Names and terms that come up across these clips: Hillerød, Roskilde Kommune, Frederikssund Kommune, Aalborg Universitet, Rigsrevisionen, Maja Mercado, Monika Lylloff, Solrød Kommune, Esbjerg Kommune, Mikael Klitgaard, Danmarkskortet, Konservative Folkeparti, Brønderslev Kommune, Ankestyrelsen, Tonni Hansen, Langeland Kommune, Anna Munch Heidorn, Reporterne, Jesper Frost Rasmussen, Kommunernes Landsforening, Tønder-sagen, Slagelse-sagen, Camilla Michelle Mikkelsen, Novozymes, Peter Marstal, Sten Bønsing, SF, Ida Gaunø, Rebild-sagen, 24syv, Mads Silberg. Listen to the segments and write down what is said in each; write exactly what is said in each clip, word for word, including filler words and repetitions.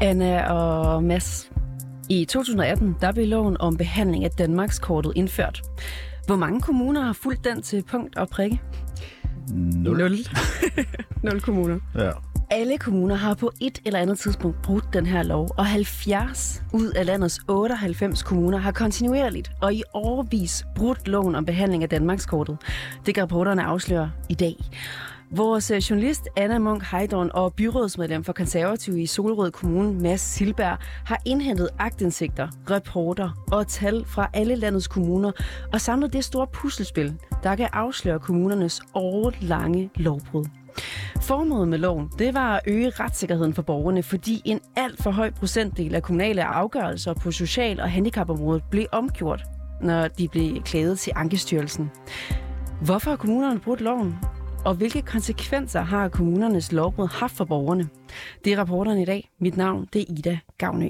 Anna og Mads. I to tusind og atten der blev loven om behandling af Danmarkskortet indført. Hvor mange kommuner har fulgt den til punkt og prikke? Nul. Nul. Nul kommuner. Ja. Alle kommuner har på et eller andet tidspunkt brudt den her lov, og halvfjerds ud af landets otteoghalvfems kommuner har kontinuerligt og i årevis brudt loven om behandling af Danmarkskortet. Det kan reporterne afsløre i dag. Vores journalist Anna Munch Heidorn og byrådsmedlem for Konservative i Solrød Kommune, Mads Silberg, har indhentet aktindsigter, rapporter og tal fra alle landets kommuner og samlet det store puslespil, der kan afsløre kommunernes årelange lovbrud. Formålet med loven, det var at øge retssikkerheden for borgerne, fordi en alt for høj procentdel af kommunale afgørelser på social- og handicapområdet blev omgjort, når de blev klaget til Ankestyrelsen. Hvorfor har kommunerne brudt loven? Og hvilke konsekvenser har kommunernes lovbrud haft for borgerne? Det er reporterne i dag. Mit navn, det er Ida Gaunø.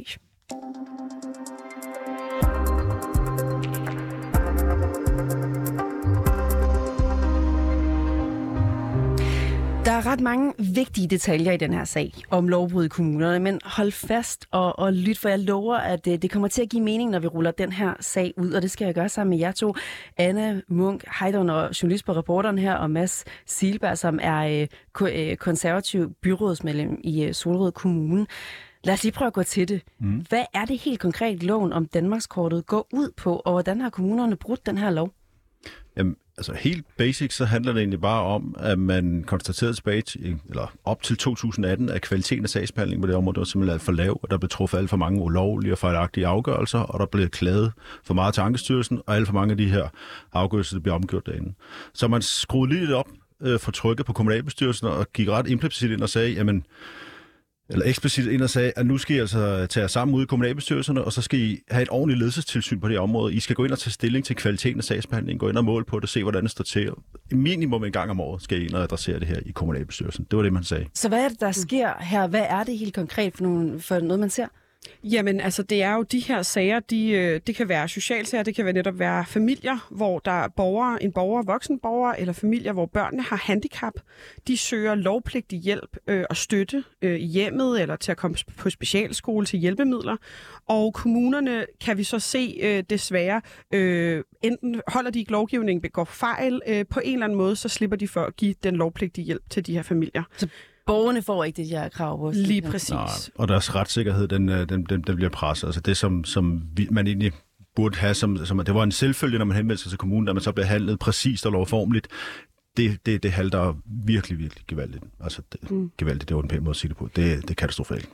Der er ret mange vigtige detaljer i den her sag om lovbrud i kommunerne, men hold fast og, og lyt, for jeg lover, at det, det kommer til at give mening, når vi ruller den her sag ud, og det skal jeg gøre sammen med jer to, Anna Munch Heidorn og journalist på Reporterne her, og Mads Silberg, som er øh, konservativ byrådsmedlem i øh, Solrød Kommune. Lad os lige prøve at gå til det. Mm. Hvad er det helt konkret, loven om Danmarkskortet går ud på, og hvordan har kommunerne brudt den her lov? Jamen, altså helt basic, så handler det egentlig bare om, at man konstaterede tilbage til, eller op til to tusind og atten, at kvaliteten af sagsbehandling på det område var simpelthen for lav, og der blev truffet alt for mange ulovlige og fejlagtige afgørelser, og der blev klaget for meget til Ankestyrelsen, og alt for mange af de her afgørelser, der blev omgjort derinde. Så man skruede lige lidt op øh, for trykket på kommunalbestyrelsen og gik ret implicit ind og sagde, jamen, eller eksplicit ind og sagde, at nu skal I altså tage jer sammen ud i kommunalbestyrelserne, og så skal I have et ordentligt ledelsestilsyn på det område. I skal gå ind og tage stilling til kvaliteten af sagsbehandlingen, gå ind og måle på det, og se, hvordan det står til. Minimum en gang om året skal I ind og adressere det her i kommunalbestyrelsen. Det var det, man sagde. Så hvad er det, der sker her? Hvad er det helt konkret for, nogle, for noget, man ser? Jamen, altså, det er jo de her sager, de, det kan være socialsager, det kan være netop være familier, hvor der er borgere, en borger, voksen borger, eller familier, hvor børnene har handicap. De søger lovpligtig hjælp øh, og støtte øh, i hjemmet, eller til at komme på specialskole til hjælpemidler. Og kommunerne kan vi så se øh, desværre, øh, enten holder de ikke lovgivningen, begår fejl, øh, på en eller anden måde, så slipper de for at give den lovpligtige hjælp til de her familier. Så borgerne får ikke det, de har krav på. Lige præcis. Nå, og deres retssikkerhed, den, den, den, den bliver presset. Altså det, som, som vi, man egentlig burde have, som, som, det var en selvfølge, når man henvendte sig til kommunen, at man så blev handlet præcist og lovformeligt. Det, det, det halter virkelig, virkelig gevaldigt. Altså det, mm. gevaldigt, det var en pæn måde at sige det på. Det, det er katastrofalt.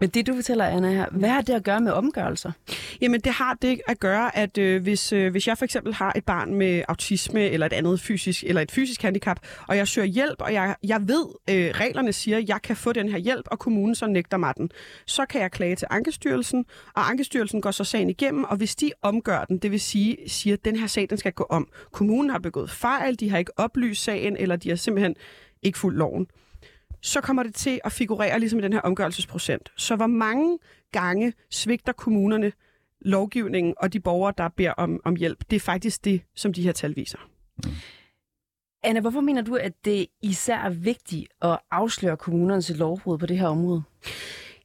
Men det, du fortæller, Anna, her, hvad har det at gøre med omgørelser? Jamen, det har det at gøre, at øh, hvis, øh, hvis jeg for eksempel har et barn med autisme eller et andet fysisk, eller et fysisk handicap, og jeg søger hjælp, og jeg, jeg ved, øh, reglerne siger, at jeg kan få den her hjælp, og kommunen så nægter mig den. Så kan jeg klage til Ankestyrelsen, og Ankestyrelsen går så sagen igennem, og hvis de omgør den, det vil sige, siger, at den her sag, den skal gå om. Kommunen har begået fejl, de har ikke oplyst sagen, eller de har simpelthen ikke fulgt loven. Så kommer det til at figurere ligesom i den her omgørelsesprocent. Så hvor mange gange svigter kommunerne lovgivningen og de borgere, der beder om, om hjælp? Det er faktisk det, som de her tal viser. Mm. Anna, hvorfor mener du, at det især er vigtigt at afsløre kommunernes lovbrud på det her område?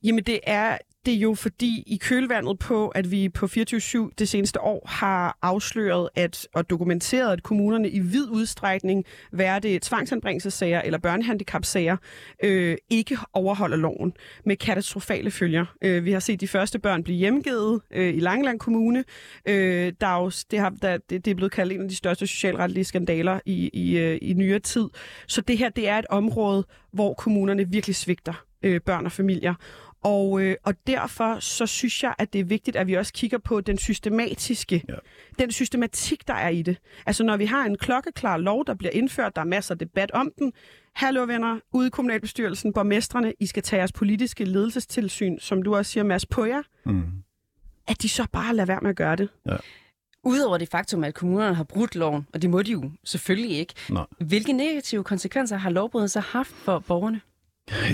Jamen det er... Det er jo fordi i kølvandet på, at vi på fireogtyve syv det seneste år har afsløret at, og dokumenteret, at kommunerne i vid udstrækning, være det tvangsanbringelsessager eller børnehandicapsager, øh, ikke overholder loven med katastrofale følger. Øh, vi har set de første børn blive hjemgivet øh, i Langeland Kommune. Øh, der er jo, det, har, der, det, det er blevet kaldt en af de største socialretlige skandaler i, i, øh, i nyere tid. Så det her det er et område, hvor kommunerne virkelig svigter øh, børn og familier. Og, øh, og derfor så synes jeg, at det er vigtigt, at vi også kigger på den systematiske, ja. den systematik, der er i det. Altså når vi har en klokkeklar lov, der bliver indført, der er masser af debat om den. Hallo venner, ude i kommunalbestyrelsen, borgmestrene, I skal tage jeres politiske ledelsestilsyn, som du også siger, Mads, på jer. Mm. At de så bare lader være med at gøre det. Ja. Udover det faktum, at kommunerne har brudt loven, og det må de jo selvfølgelig ikke. Nej. Hvilke negative konsekvenser har lovbruddet så haft for borgerne?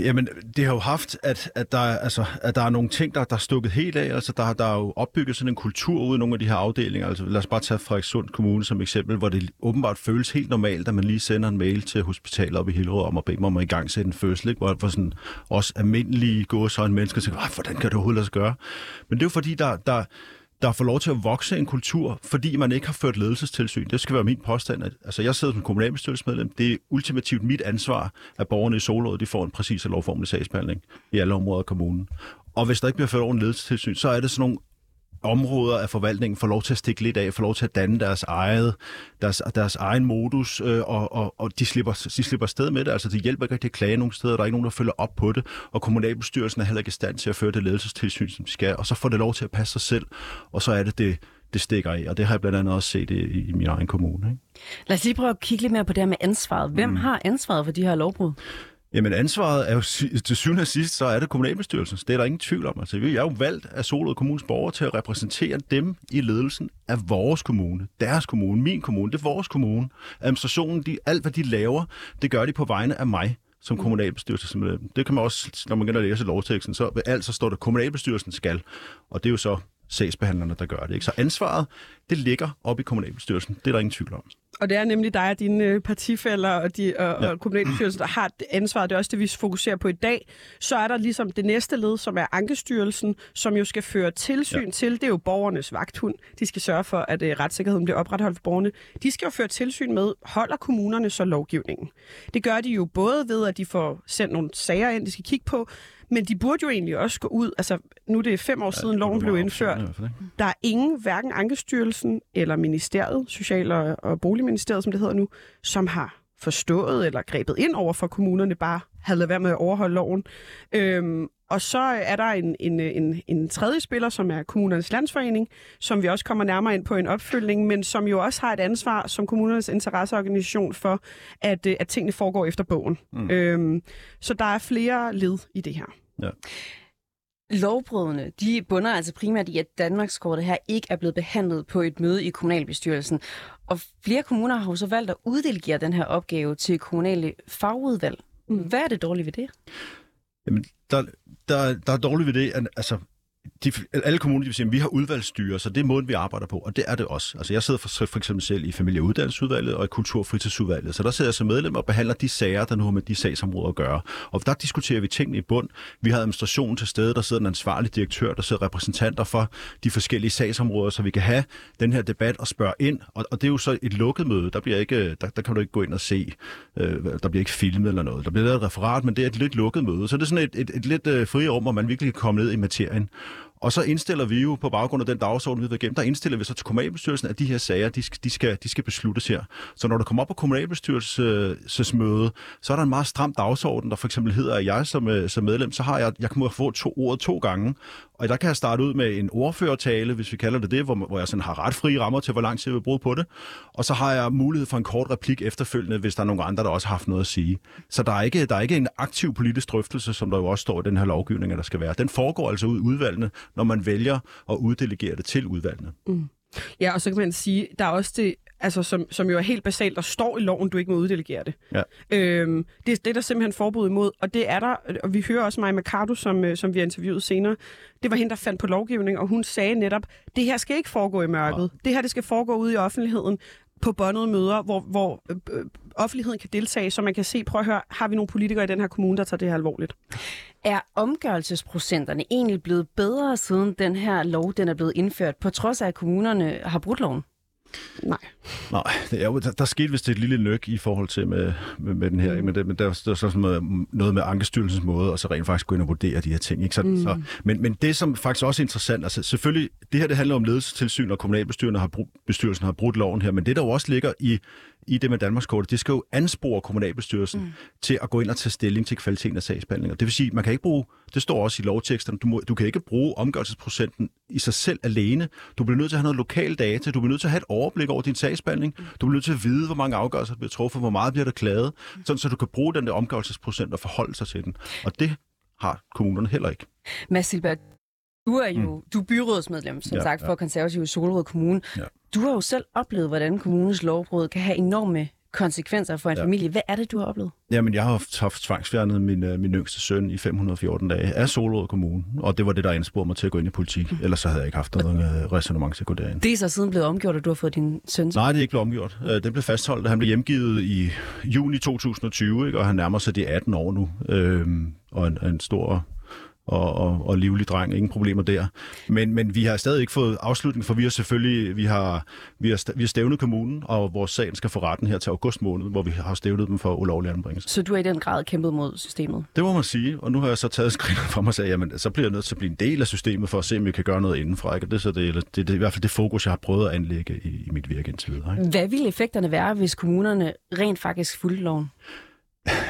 Jamen, det har jo haft, at, at, der, altså, at der er nogle ting, der, der er stukket helt af. Altså, der, der er jo opbygget sådan en kultur ude i nogle af de her afdelinger. Altså, lad os bare tage Frederikssund Kommune som eksempel, hvor det åbenbart føles helt normalt, at man lige sender en mail til hospitalet op i Hillerød om at bede mig om at i gang sætte en fødsel, ikke? Hvor for sådan også almindelige gode sådan mennesker tænker, hvordan kan det overhovedet lade gøre? Men det er jo fordi, der... der der får lov til at vokse en kultur, fordi man ikke har ført ledelsestilsyn. Det skal være min påstand. Altså, jeg sidder som kommunalbestyrelsesmedlem. Det er ultimativt mit ansvar, at borgerne i Solrød, de får en præcis og lovformelig sagsbehandling i alle områder af kommunen. Og hvis der ikke bliver ført ordentligt ledelsestilsyn, så er det sådan nogle områder af forvaltningen får lov til at stikke lidt af, får lov til at danne deres eget, deres, deres egen modus, øh, og, og, og de slipper, de slipper sted med det. Altså, det hjælper ikke rigtig at klage nogen steder, der er ikke nogen, der følger op på det, og kommunalbestyrelsen er heller ikke i stand til at føre det ledelsestilsyn, som de skal, og så får det lov til at passe sig selv, og så er det det, det stikker af, og det har jeg blandt andet også set i, i min egen kommune. Ikke? Lad os lige prøve at kigge lidt mere på det her med ansvaret. Hvem mm. har ansvaret for de her lovbrud? Jamen, ansvaret er jo til syvende og sidst, så er det kommunalbestyrelsen. Det er der ingen tvivl om. Altså, jeg er jo valgt af Solrød Kommunes borgere til at repræsentere dem i ledelsen af vores kommune, deres kommune, min kommune, det er vores kommune. Administrationen, de, alt hvad de laver, det gør de på vegne af mig som kommunalbestyrelsesmedlem. Det kan man også, når man begynder at læse lovteksten, så altså står der, kommunalbestyrelsen skal, og det er jo så sagsbehandlerne, der gør det. Ikke? Så ansvaret, det ligger op i kommunalbestyrelsen. Det er der ingen tvivl om. Og det er nemlig dig og dine partifæller og, de, og, ja. og kommunalbestyrelsen, der har ansvaret. Det er også det, vi fokuserer på i dag. Så er der ligesom det næste led, som er Ankestyrelsen, som jo skal føre tilsyn ja. til. Det er jo borgernes vagthund. De skal sørge for, at uh, retssikkerheden bliver opretholdt for borgerne. De skal jo føre tilsyn med, holder kommunerne så lovgivningen? Det gør de jo både ved, at de får sendt nogle sager ind, de skal kigge på, men de burde jo egentlig også gå ud. Altså, nu er det fem år siden, ja, loven blev indført. Der er ingen, hverken Ankestyrelsen eller ministeriet, Social- og Boligministeriet, som det hedder nu, som har forstået eller grebet ind over for kommunerne, bare havde lavet være med at overholde loven. Øhm, og så er der en, en, en, en tredje spiller, som er Kommunernes Landsforening, som vi også kommer nærmere ind på en opfølgning, men som jo også har et ansvar som kommunernes interesseorganisation for, at, at tingene foregår efter bogen. Mm. Øhm, så der er flere led i det her. Ja. Lovbrudene, de bunder altså primært i, at Danmarkskortet her ikke er blevet behandlet på et møde i kommunalbestyrelsen. Og flere kommuner har jo så valgt at uddelegere den her opgave til kommunale fagudvalg. Hvad er det dårligt ved det? Jamen, der, der, der er dårligt ved det, at altså, de, alle kommuner de vil sige, at vi har udvalgsstyre, så det er måden, vi arbejder på, og det er det også. Altså, jeg sidder for, for eksempel selv i familie- og uddannelsesudvalget og i kultur- og fritidsudvalget, så der sidder jeg som medlem og behandler de sager, der nu har med de sagsområder at gøre. Og der diskuterer vi tingene i bund. Vi har administrationen til stede, der sidder en ansvarlig direktør, der sidder repræsentanter for de forskellige sagsområder, så vi kan have den her debat og spørge ind. Og, og det er jo så et lukket møde. Der, bliver ikke, der, der kan du ikke gå ind og se. Øh, der bliver ikke filmet eller noget. Der bliver lavet et referat, men det er et lidt lukket møde. Så det er sådan et, et, et lidt øh, frie rum, hvor man virkelig kan komme ned i materien. Og så indstiller vi jo på baggrund af den dagsorden, vi har været igennem, der indstiller vi så til kommunalbestyrelsen, at de her sager, de skal, de skal, de skal besluttes her. Så når der kommer op på kommunalbestyrelsesmøde, så er der en meget stram dagsorden, der for eksempel hedder, at jeg som, som medlem, så har jeg, jeg kan få to ordet to gange. Og der kan jeg starte ud med en ordførertale, hvis vi kalder det det, hvor, hvor jeg sådan har ret frie rammer til, hvor lang tid jeg vil bruge på det. Og så har jeg mulighed for en kort replik efterfølgende, hvis der er nogle andre, der også har haft noget at sige. Så der er ikke, der er ikke en aktiv politisk drøftelse, som der jo også står i den her lovgivning, der skal være. Den foregår altså ud i udvalgene, når man vælger at uddelegere det til udvalgene. Mm. Ja, og så kan man sige, der er også det, altså som, som jo er helt basalt, der står i loven, du ikke må uddelegere det. Ja. Øhm, det er det, der simpelthen forbud imod, og det er der, og vi hører også Maja Mercado, som, som vi har interviewet senere, det var hende, der fandt på lovgivning, og hun sagde netop, det her skal ikke foregå i mørket, ja. det her det skal foregå ude i offentligheden, på båndede møder, hvor, hvor øh, offentligheden kan deltage, så man kan se, prøv at høre, har vi nogle politikere i den her kommune, der tager det her alvorligt? Er omgørelsesprocenterne egentlig blevet bedre, siden den her lov, den er blevet indført, på trods af, at kommunerne har brudt loven? Nej. Nej, det er jo, der, der skete vist et lille nøk i forhold til med, med, med den her, mm. men, det, men der er sådan noget, noget med Ankestyrelsens måde, og så rent faktisk gå ind og vurdere de her ting. Ikke? Så, mm. så, men, men det, som faktisk også er interessant, altså selvfølgelig, det her det handler om ledelsestilsyn, og kommunalbestyrelsen har, brug, bestyrelsen har brudt loven her, men det, der jo også ligger i, i det med Danmarkskortet, det skal jo anspore kommunalbestyrelsen mm. til at gå ind og tage stilling til kvaliteten af sagsbehandlinger. Det vil sige, man kan ikke bruge, det står også i lovteksterne, du, må, du kan ikke bruge omgørelsesprocenten i sig selv alene. Du bliver nødt til at have noget lokal data, du bliver nødt til at have et overblik over din sagsbehandling, mm. du bliver nødt til at vide, hvor mange afgørelser der bliver truffet, hvor meget bliver der klaget, mm. sådan så du kan bruge den der omgørelsesprocent og forholde sig til den. Og det har kommunerne heller ikke. Mads Silberg, du er jo mm. du er byrådsmedlem, som ja, sagt, for ja. Konservative Solrød Kommune. Ja. Du har jo selv oplevet, hvordan kommunens lovbrud kan have enorme konsekvenser for en ja. familie. Hvad er det, du har oplevet? Jamen, jeg har haft tvangsfjernet min, min yngste søn i fem hundrede og fjorten dage af Solrød Kommune, og det var det, der indspurgte mig til at gå ind i politik. Ellers så havde jeg ikke haft noget ræsonnement til at gå derind. Det er så siden blevet omgjort, at du har fået din søn? Nej, det er ikke blevet omgjort. Den blev fastholdt, og han blev hjemgivet i juni to tusind og tyve, ikke? Og han nærmer sig de atten år nu, øhm, og en, en stor... Og, og, og livlig dreng, ingen problemer der. Men, men vi har stadig ikke fået afslutning, for vi har selvfølgelig vi har, vi har, vi har stævnet kommunen, og vores sag skal få retten her til august måned, hvor vi har stævnet dem for ulovlig anbringelse. Så du har i den grad kæmpet mod systemet? Det må man sige, og nu har jeg så taget skridtet fra mig og sagt, jamen så bliver jeg nødt til at blive en del af systemet, for at se, om jeg kan gøre noget indenfra. Ikke? Det er så det, det, det, det, i hvert fald det fokus, jeg har prøvet at anlægge i, i mit virke indtil videre. Ikke? Hvad ville effekterne være, hvis kommunerne rent faktisk fulgte loven?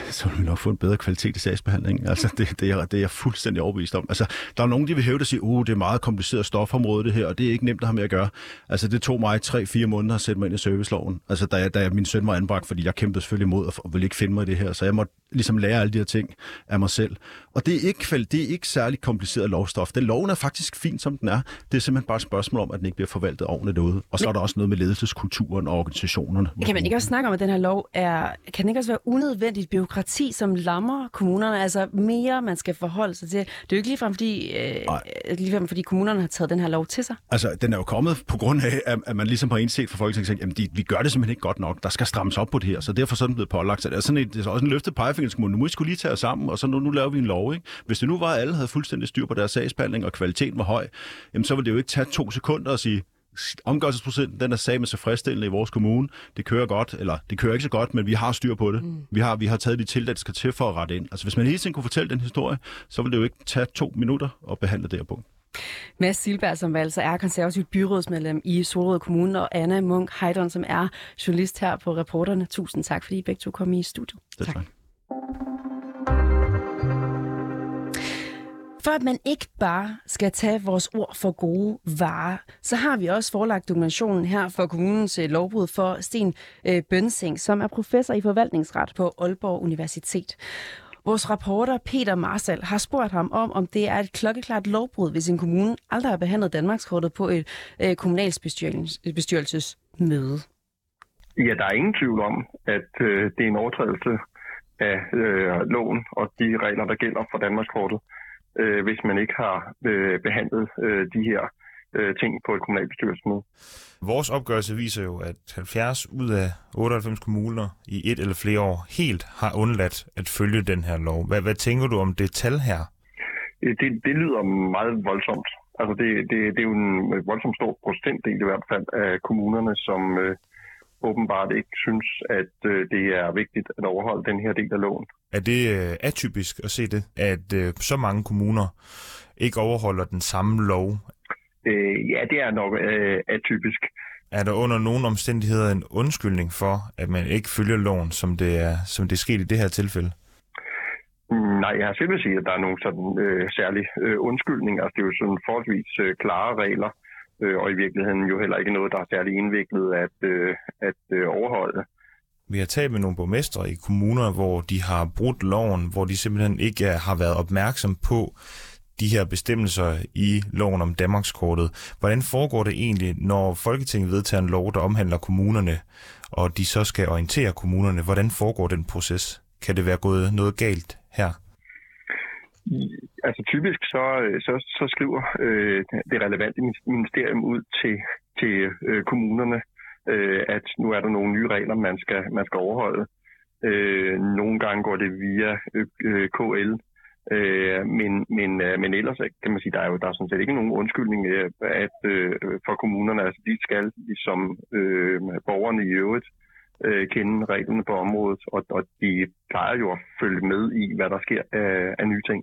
Så vil vi nok få en bedre kvalitet i sagsbehandlingen. Altså, det, det, er, det er jeg fuldstændig overbevist om. Altså, der er nogen, der vil hæve det og sige, uh, det er meget kompliceret stofområde det her, og det er ikke nemt at have med at gøre. Altså, det tog mig tre fire måneder at sætte mig ind i serviceloven, altså, da, jeg, da jeg, min søn var anbragt, fordi jeg kæmpede selvfølgelig imod og ville ikke finde mig i det her, så jeg måtte ligesom lære alle de her ting af mig selv. Og det er ikke, det er ikke særlig kompliceret lovstof. Den loven er faktisk fin, som den er. Det er simpelthen bare et spørgsmål om, at den ikke bliver forvaltet ordentligt derude. Og så men, er der også noget med ledelseskulturen og organisationerne. Kan man ikke også snakke om, at den her lov er, kan den ikke også være unødvendigt bureaukrati, som lammer kommunerne, altså mere man skal forholde sig til. Det er jo ikke ligefrem, fordi, øh, ligefrem, fordi kommunerne har taget den her lov til sig. Altså, den er jo kommet på grund af, at man ligesom har indset fra Folketinget, at de, vi gør det simpelthen ikke godt nok. Der skal strammes op på det her, så derfor sådan blevet pålagt. Så det er, sådan et, det er også en løftet pegefingerskommune. Nu må I skulle lige tage os sammen, og så nu, nu laver vi en lov. Ikke? Hvis det nu var, at alle havde fuldstændig styr på deres sagsbehandling, og kvaliteten var høj, jamen, så ville det jo ikke tage to sekunder at sige, omgørelsesprocenten, den er sagde med så fristillende i vores kommune. Det kører godt, eller det kører ikke så godt, men vi har styr på det. Mm. Vi har, vi har taget de tiltag, der skal til for at rette ind. Altså, hvis man hele tiden kunne fortælle den historie, så ville det jo ikke tage to minutter at behandle det her punkt. Mads Silberg, som altså er konservativt byrådsmedlem i Solrød Kommune, og Anna Munch Heidorn, som er journalist her på Reporterne. Tusind tak, fordi I begge to kom i studiet. Det, tak. tak. For at man ikke bare skal tage vores ord for gode varer, så har vi også forelagt dokumentationen her for kommunens lovbrud for Sten Bønsing, som er professor i forvaltningsret på Aalborg Universitet. Vores reporter Peter Marstal har spurgt ham om, om det er et klokkeklart lovbrud, hvis en kommune aldrig har behandlet Danmarkskortet på et kommunalbestyrelsesmøde. Ja, der er ingen tvivl om, at det er en overtrædelse af øh, loven og de regler, der gælder for Danmarkskortet, hvis man ikke har øh, behandlet øh, de her øh, ting på et kommunalbestyrelsesmøde. Vores opgørelse viser jo, at halvfjerds ud af otteoghalvfems kommuner i et eller flere år helt har undladt at følge den her lov. Hvad, hvad tænker du om det tal her? Det, det lyder meget voldsomt. Altså det, det, det er jo en voldsomt stor procentdel i hvert fald af kommunerne, som øh, åbenbart ikke synes, at øh, det er vigtigt at overholde den her del af loven. Er det øh, atypisk at se det, at øh, så mange kommuner ikke overholder den samme lov? Øh, ja, det er nok øh, atypisk. Er der under nogen omstændigheder en undskyldning for, at man ikke følger loven, som det er, som det er sket i det her tilfælde? Nej, jeg har selvfølgelig sige, at der er nogle sådan øh, særlige øh, undskyldninger. Altså, det er jo sådan forholdsvis øh, klare regler, øh, og i virkeligheden jo heller ikke noget, der er særlig indviklet at, øh, at øh, overholde. Vi har talt med nogle borgmestre i kommuner, hvor de har brudt loven, hvor de simpelthen ikke har været opmærksom på de her bestemmelser i loven om Danmarkskortet. Hvordan foregår det egentlig, når Folketinget vedtager en lov, der omhandler kommunerne, og de så skal orientere kommunerne? Hvordan foregår den proces? Kan det være gået noget galt her? Altså typisk så, så, så skriver øh, det relevante ministerium ud til, til øh, kommunerne, at nu er der nogle nye regler, man skal, man skal overholde. Øh, nogle gange går det via øh, K L, øh, men, men, øh, men ellers kan man sige, der er jo der er sådan set ikke nogen undskyldning at, øh, for kommunerne. Altså, de skal, ligesom øh, borgerne i øvrigt, øh, kende reglerne på området, og, og de plejer jo at følge med i, hvad der sker af, af nye ting.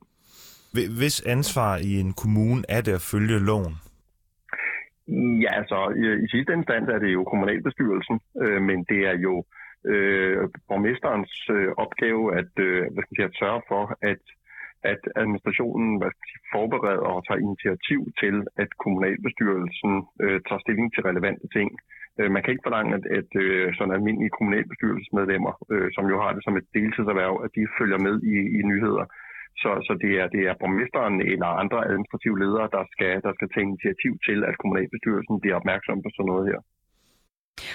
Hvis ansvar i en kommune er det at følge loven? Ja, altså i, i sidste instans er det jo kommunalbestyrelsen, øh, men det er jo øh, borgmesterens øh, opgave at, øh, hvad skal man sige, at sørge for, at, at administrationen hvad skal man sige, forbereder og tager initiativ til, at kommunalbestyrelsen øh, tager stilling til relevante ting. Øh, man kan ikke forlange, at, at øh, sådan almindelige kommunalbestyrelsesmedlemmer, øh, som jo har det som et deltidserhverv, at de følger med i, i nyheder. Så, så det, er, det er borgmesteren eller andre administrative ledere, der skal, der skal tage initiativ til, at kommunalbestyrelsen bliver opmærksom på sådan noget her.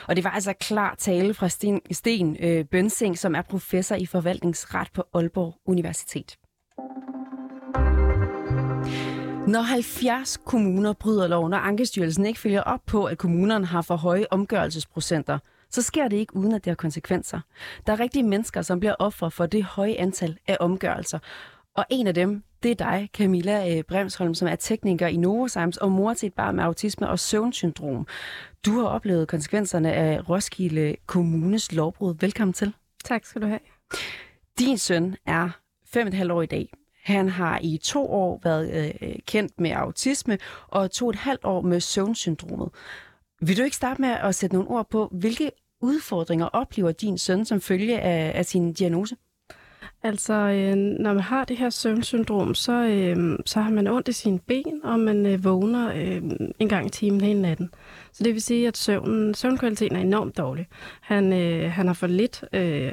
Og det var altså klar tale fra Sten, Sten øh, Bønsing, som er professor i forvaltningsret på Aalborg Universitet. Når halvfjerds kommuner bryder loven, og Ankestyrelsen ikke følger op på, at kommunerne har for høje omgørelsesprocenter, så sker det ikke uden, at det har konsekvenser. Der er rigtige mennesker, som bliver ofre for det høje antal af omgørelser. Og en af dem, det er dig, Camilla Bræmholm, som er tekniker i Novozymes og mor til et barn med autisme og søvnsyndrom. Du har oplevet konsekvenserne af Roskilde Kommunes lovbrud. Velkommen til. Tak skal du have. Din søn er fem og et halvt år i dag. Han har i to år været øh, kendt med autisme og to og et halvt år med søvnsyndromet. Vil du ikke starte med at sætte nogle ord på, hvilke udfordringer oplever din søn som følge af, af sin diagnose? Altså, øh, når man har det her søvnsyndrom, så, øh, så har man ondt i sine ben, og man øh, vågner øh, en gang i timen hele natten. Så det vil sige, at søvnen, søvnkvaliteten er enormt dårlig. Han, øh, han har for lidt øh,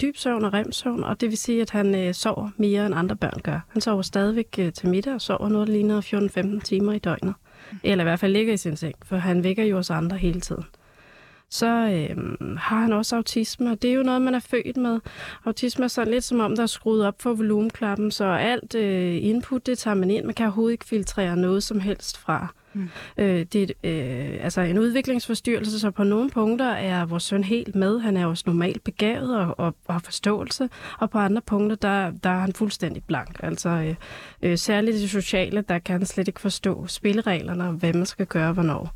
dyb søvn og remsøvn, og det vil sige, at han øh, sover mere end andre børn gør. Han sover stadigvæk øh, til middag og sover noget, der ligner fjorten til femten timer i døgnet. Eller i hvert fald ligger i sin seng, for han vækker jo os andre hele tiden. Så øh, har han også autisme, og det er jo noget, man er født med. Autisme er sådan lidt som om, der er skruet op for volumenklappen, så alt øh, input, det tager man ind. Man kan overhovedet ikke filtrere noget som helst fra. Mm. Øh, det er øh, altså en udviklingsforstyrrelse, så på nogle punkter er vores søn helt med. Han er også normalt begavet og, og, og har forståelse, og på andre punkter, der, der er han fuldstændig blank. Altså øh, øh, særligt det sociale, der kan han slet ikke forstå spillereglerne og hvad man skal gøre hvornår.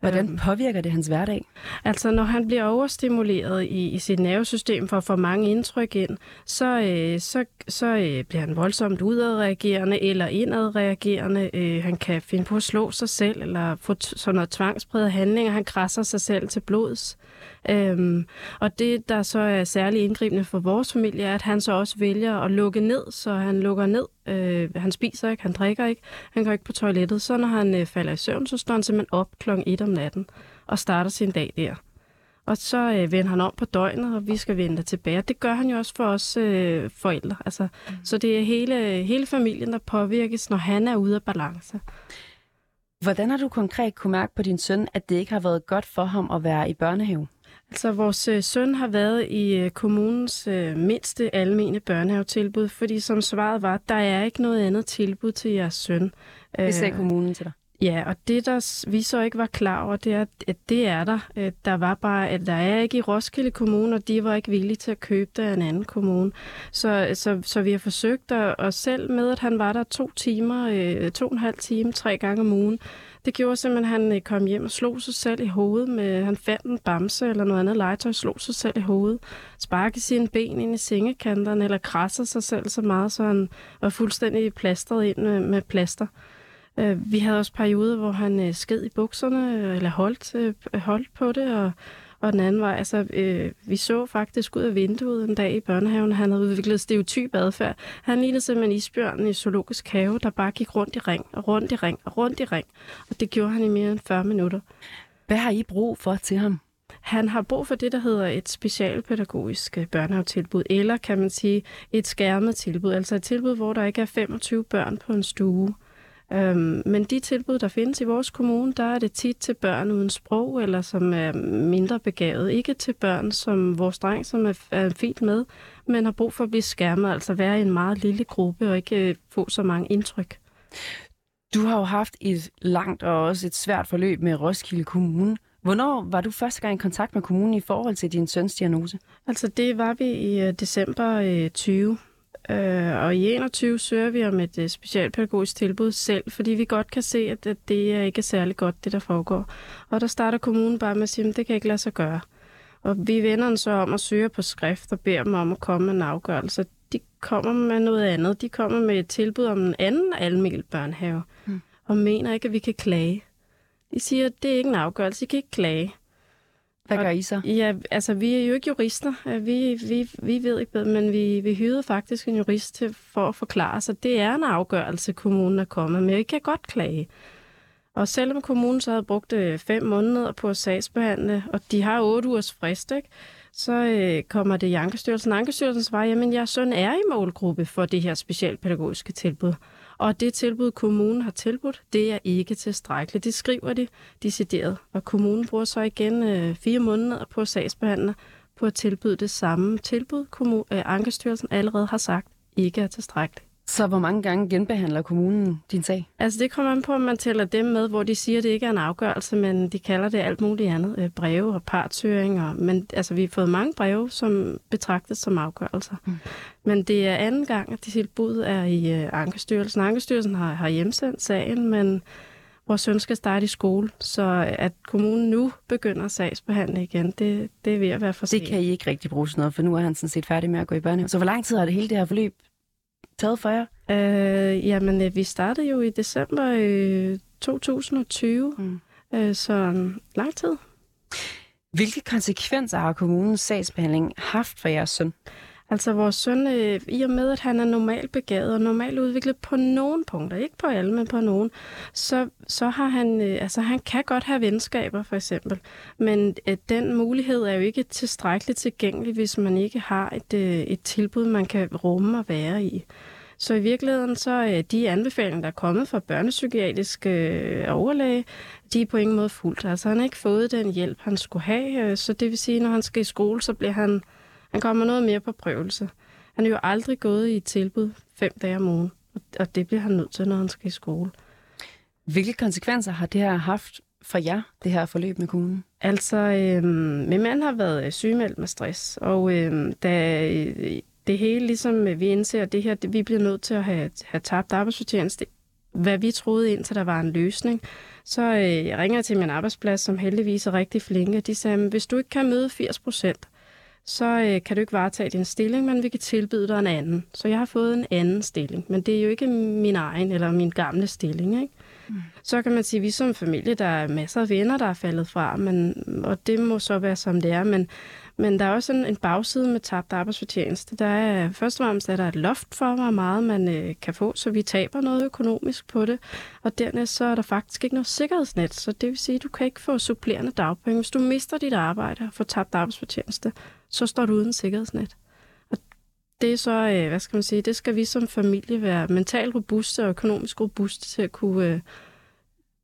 Hvordan påvirker det hans hverdag? Altså, når han bliver overstimuleret i, i sit nervesystem for at få mange indtryk ind, så, øh, så, så øh, bliver han voldsomt udadreagerende eller indadreagerende. Øh, han kan finde på at slå sig selv eller få t- sådan noget tvangspræget handlinger. Han krasser sig selv til blods. Øhm, og det, der så er særlig indgribende for vores familie, er, at han så også vælger at lukke ned, så han lukker ned. Øh, han spiser ikke, han drikker ikke, han går ikke på toilettet. Så når han øh, falder i søvn, så står han simpelthen op klokken et om natten og starter sin dag der. Og så øh, vender han om på døgnet, og vi skal vende tilbage. Det gør han jo også for os øh, forældre. Altså, mm. Så det er hele, hele familien, der påvirkes, når han er ude af balance. Hvordan har du konkret kunne mærke på din søn, at det ikke har været godt for ham at være i børnehave? Altså, vores søn har været i kommunens øh, mindste almene børnehavetilbud, fordi som svaret var, der er ikke noget andet tilbud til jeres søn. Det sagde kommunen til dig? Ja, og det, der vi så ikke var klar over, det er, at det er der. Der var bare, at der er ikke i Roskilde Kommune, og de var ikke villige til at købe det af en anden kommune. Så, så, så vi har forsøgt os selv med, at han var der to timer, øh, to og en halv time, tre gange om ugen. Det gjorde simpelthen, at han kom hjem og slog sig selv i hovedet med, han fandt en bamse eller noget andet legetøj, slog sig selv i hovedet, sparkede sine ben ind i sengekanterne eller krassede sig selv så meget, så han var fuldstændig plastret ind med, med plaster. Vi havde også perioder, hvor han sked i bukserne, eller holdt, holdt på det, og, og den anden var, altså, øh, vi så faktisk ud af vinduet en dag i børnehaven, han havde udviklet stereotyp adfærd. Han lignede simpelthen isbjørnen i zoologisk have, der bare gik rundt i ring, og rundt i ring, og rundt i ring, og det gjorde han i mere end fyrre minutter. Hvad har I brug for til ham? Han har brug for det, der hedder et specialpædagogisk børnehavetilbud, eller kan man sige et skærmet tilbud, altså et tilbud, hvor der ikke er femogtyve børn på en stue. Men de tilbud, der findes i vores kommune, der er det tit til børn uden sprog, eller som er mindre begavet. Ikke til børn, som vores dreng, som er fint med, men har brug for at blive skærmet, altså være i en meget lille gruppe og ikke få så mange indtryk. Du har jo haft et langt og også et svært forløb med Roskilde Kommune. Hvornår var du første gang i kontakt med kommunen i forhold til din søns diagnose? Altså det var vi i december tyve. Uh, og i enogtyve søger vi om et uh, specialpædagogisk tilbud selv, fordi vi godt kan se, at, at det er ikke særlig godt, det der foregår. Og der starter kommunen bare med at sige, at det kan ikke lade sig gøre. Og vi vender den så om at søge på skrift og beder dem om at komme med en afgørelse. De kommer med noget andet. De kommer med et tilbud om en anden almindelig børnehave, mm. og mener ikke, at vi kan klage. De siger, at det er ikke en afgørelse, I kan ikke klage. Hvad gør I så? Ja, altså vi er jo ikke jurister, vi, vi, vi ved ikke bedre, men vi, vi hyrede faktisk en jurist til, for at forklare sig. Det er en afgørelse, kommunen er kommet med, vi kan godt klage. Og selvom kommunen så havde brugt fem måneder på at sagsbehandle, og de har otte ugers frist, ikke? Så øh, kommer det i Ankestyrelsen. Ankestyrelsen svarer, jamen jeres søn er i målgruppe for det her specialpædagogiske tilbud. og det tilbud, kommunen har tilbudt, det er ikke tilstrækkeligt. Det skriver de decideret, og kommunen bruger så igen øh, fire måneder på sagsbehandler på at tilbyde det samme tilbud, kommun- øh, Ankestyrelsen allerede har sagt ikke er tilstrækkeligt. Så hvor mange gange genbehandler kommunen din sag? Altså det kommer an på, at man tæller dem med, hvor de siger, at det ikke er en afgørelse, men de kalder det alt muligt andet. Øh, breve og partshøringer. Og, men altså, vi har fået mange breve, som betragtes som afgørelser. Mm. Men det er anden gang, at de tilbud er i øh, Ankestyrelsen. Ankestyrelsen har, har hjemsendt sagen, men vores søn skal starte i skole, så at kommunen nu begynder at sagsbehandle igen, det, det er ved at være for sent. Det kan I ikke rigtig bruge sådan noget, for nu er han sådan set færdig med at gå i børnehave. Så hvor lang tid har det hele det her forløb taget for jer? Øh, jamen, vi startede jo i december øh, to tusind og tyve, mm. øh, så lang tid. Hvilke konsekvenser har kommunens sagsbehandling haft for jeres søn? Altså vores søn, øh, i og med at han er normalt begavet og normalt udviklet på nogle punkter, ikke på alle, men på nogen, så, så har han, øh, altså han kan godt have venskaber for eksempel, men øh, den mulighed er jo ikke tilstrækkeligt tilgængelig, hvis man ikke har et, øh, et tilbud, man kan rumme og være i. Så i virkeligheden, så øh, de anbefalinger, der er kommet fra børnepsykiatrisk øh, overlæge, de er på ingen måde fuldt. Altså han har ikke fået den hjælp, han skulle have, øh, så det vil sige, når han skal i skole, så bliver han... Han kommer noget mere på prøvelse. Han er jo aldrig gået i et tilbud fem dage om ugen, og det bliver han nødt til, når han skal i skole. Hvilke konsekvenser har det her haft for jer, det her forløb med kommunen? Altså, øh, min mand har været sygemeldt med stress, og øh, da det hele, ligesom vi indser det her, det, vi bliver nødt til at have, have tabt arbejdsfortjeneste, hvad vi troede indtil der var en løsning, så øh, jeg ringer til min arbejdsplads, som heldigvis er rigtig flinke. De sagde, hvis du ikke kan møde firs procent, så øh, kan du ikke varetage din stilling, men vi kan tilbyde dig en anden. Så jeg har fået en anden stilling, men det er jo ikke min egen eller min gamle stilling, ikke? Mm. Så kan man sige, at vi som familie, der er masser af venner, der er faldet fra, men, og det må så være, som det er, men, men der er også en, en bagside med tabt arbejdsfortjeneste. Der er, først og fremmest er der et loft for, hvor meget man øh, kan få, så vi taber noget økonomisk på det, og dernæst så er der faktisk ikke noget sikkerhedsnet, så det vil sige, at du kan ikke få supplerende dagpenge. Hvis du mister dit arbejde og får tabt arbejdsfortjeneste, så står du uden sikkerhedsnet. Og det er så, hvad skal man sige, det skal vi som familie være mentalt robuste og økonomisk robuste til at kunne.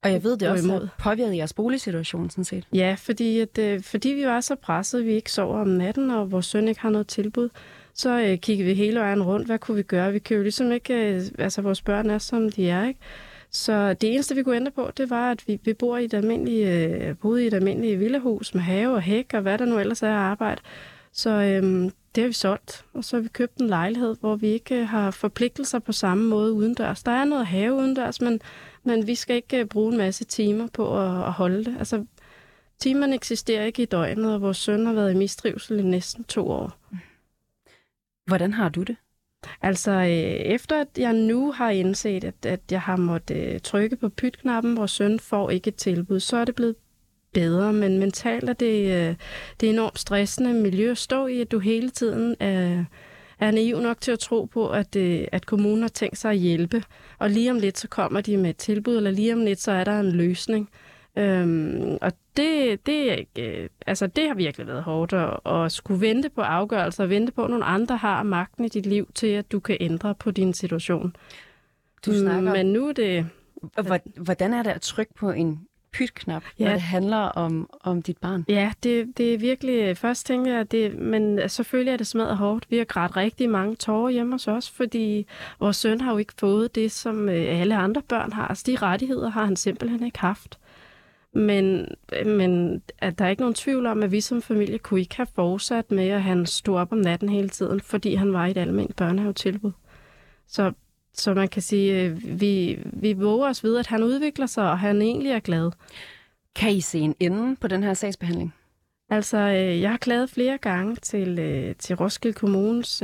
Og jeg ved, det også påvirkede jeres boligsituation sådan set. Ja, fordi, at, fordi vi var så pressede, vi ikke sover om natten, og vores søn ikke har noget tilbud, så øh, kiggede vi hele vejen rundt. Hvad kunne vi gøre? Vi kan jo ligesom ikke, øh, altså vores børn er, som de er, ikke? Så det eneste, vi kunne ændre på, det var, at vi, vi bor i et almindeligt, boede i et almindeligt villahus med have og hæk, og hvad der nu ellers er at arbejde. Så øhm, det har vi solgt, og så har vi købt en lejlighed, hvor vi ikke har forpligtelser på samme måde udendørs. Der er noget have udendørs, men, men vi skal ikke bruge en masse timer på at, at holde det. Altså, timerne eksisterer ikke i døgnet, og vores søn har været i mistrivsel i næsten to år. Hvordan har du det? Altså, øh, efter at jeg nu har indset, at, at jeg har måttet øh, trykke på pytknappen, hvor søn får ikke et tilbud, så er det blevet bedre, men mentalt er det, øh, det er enormt stressende miljø at stå i, at du hele tiden øh, er naiv nok til at tro på, at, øh, at kommunen har tænkt sig at hjælpe, og lige om lidt så kommer de med et tilbud, eller lige om lidt så er der en løsning. Øhm, og det, det, er ikke, altså det har virkelig været hårdt at, at skulle vente på afgørelser og vente på, at nogle andre har magten i dit liv til, at du kan ændre på din situation. Du snakker. Men nu er det... Hvordan er det at trykke på en pytknap, ja, når det handler om, om dit barn? Ja, det, det er virkelig... Først tænkte jeg, det, men selvfølgelig er det smadret hårdt. Vi har grædt rigtig mange tårer hjemme hos os, fordi vores søn har jo ikke fået det, som alle andre børn har. Altså de rettigheder har han simpelthen ikke haft. Men, men at der er ikke nogen tvivl om, at vi som familie kunne ikke have fortsat med, at han stod op om natten hele tiden, fordi han var i et almindeligt børnehavetilbud. Så, så man kan sige, at vi, vi våger os ved, at han udvikler sig, og han egentlig er glad. Kan I se en ende på den her sagsbehandling? Altså, jeg har klaget flere gange til, til Roskilde Kommunes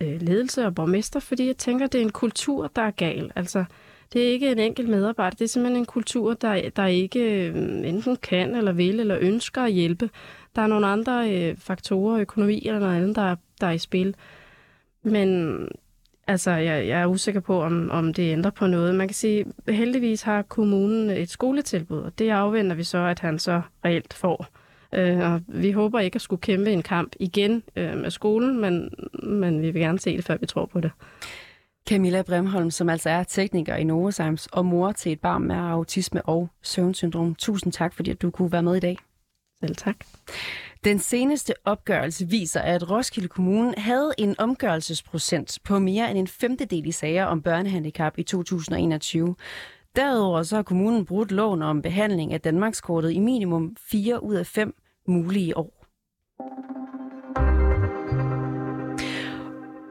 ledelse og borgmester, fordi jeg tænker, at det er en kultur, der er gal. Altså... Det er ikke en enkelt medarbejder, det er simpelthen en kultur, der, der ikke enten kan eller vil eller ønsker at hjælpe. Der er nogle andre øh, faktorer, økonomi eller noget andet, der, der er i spil. Men altså, jeg, jeg er usikker på, om, om det ændrer på noget. Man kan sige, heldigvis har kommunen et skoletilbud, og det afventer vi så, at han så reelt får. Øh, og vi håber ikke at skulle kæmpe en kamp igen øh, med skolen, men, men vi vil gerne se det, før vi tror på det. Camilla Bræmholm, som altså er tekniker i Novozymes og mor til et barn med autisme og søvnsyndrom. Tusind tak, fordi du kunne være med i dag. Selv tak. Den seneste opgørelse viser, at Roskilde Kommune havde en omgørelsesprocent på mere end en femtedel i sager om børnehandicap i to tusind og enogtyve. Derudover så har kommunen brudt loven om behandling af Danmarkskortet i minimum fire ud af fem mulige år.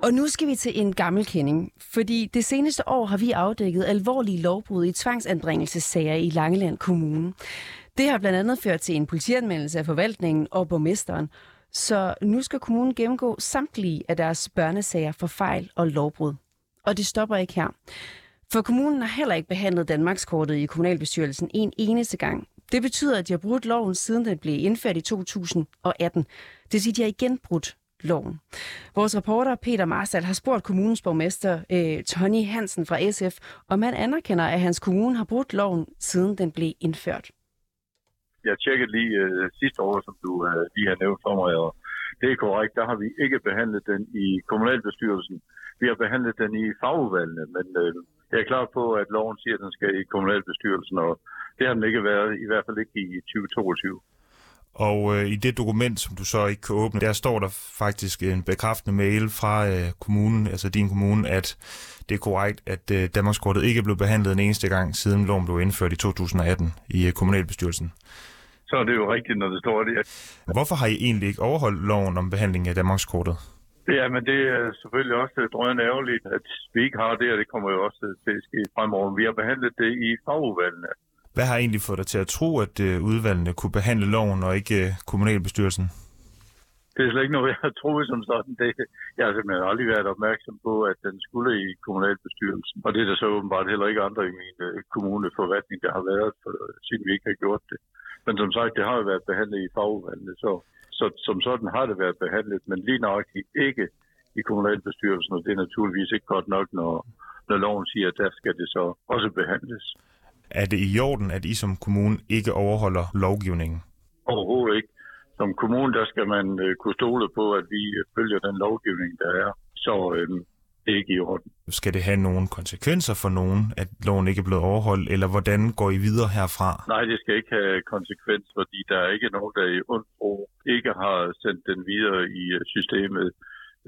Og nu skal vi til en gammel kending, fordi det seneste år har vi afdækket alvorlige lovbrud i tvangsanbringelsessager i Langeland Kommune. Det har blandt andet ført til en politianmeldelse af forvaltningen og borgmesteren, så nu skal kommunen gennemgå samtlige af deres børnesager for fejl og lovbrud. Og det stopper ikke her. For kommunen har heller ikke behandlet Danmarkskortet i kommunalbestyrelsen en eneste gang. Det betyder, at de har brudt loven, siden den blev indført i to tusind og atten. Det siger, de har igen brudt loven. Vores reporter Peter Marstal har spurgt kommunens borgmester øh, Tonni Hansen fra S F, om han anerkender, at hans kommune har brudt loven, siden den blev indført. Jeg tjekkede lige øh, sidste år, som du øh, lige har nævnt for mig, og det er korrekt. Der har vi ikke behandlet den i kommunalbestyrelsen. Vi har behandlet den i fagudvalgene, men øh, jeg er klar på, at loven siger, at den skal i kommunalbestyrelsen, og det har den ikke været, i hvert fald ikke i tyve toogtyve. Og øh, i det dokument, som du så ikke kan åbne, der står der faktisk en bekræftende mail fra øh, kommunen, altså din kommune, at det er korrekt, at øh, Danmarkskortet ikke blev behandlet en eneste gang, siden loven blev indført i to tusind og atten i øh, kommunalbestyrelsen. Så er det jo rigtigt, når det står det. Hvorfor har I egentlig ikke overholdt loven om behandling af Danmarkskortet? Ja, men det er selvfølgelig også drønende ærgerligt, at vi ikke har det, og det kommer jo også til at ske fremover. Vi har behandlet det i fagudvalgene. Hvad har egentlig fået dig til at tro, at udvalgene kunne behandle loven og ikke kommunalbestyrelsen? Det er slet ikke noget, jeg har troet som sådan. Det, jeg har simpelthen aldrig været opmærksom på, at den skulle i kommunalbestyrelsen. Og det er der så åbenbart heller ikke andre i min kommuneforvaltning, der har været, siden vi ikke har gjort det. Men som sagt, det har jo været behandlet i fagudvalgene, så, så som sådan har det været behandlet, men lige nok ikke i kommunalbestyrelsen, og det er naturligvis ikke godt nok, når, når loven siger, at der skal det så også behandles. Er det i orden, at I som kommune ikke overholder lovgivningen? Overhovedet ikke. Som kommune, der skal man øh, kunne stole på, at vi følger den lovgivning, der er. Så øh, det er ikke i orden. Skal det have nogle konsekvenser for nogen, at loven ikke er blevet overholdt? Eller hvordan går I videre herfra? Nej, det skal ikke have konsekvens, fordi der er ikke nogen, der i undro ikke har sendt den videre i systemet.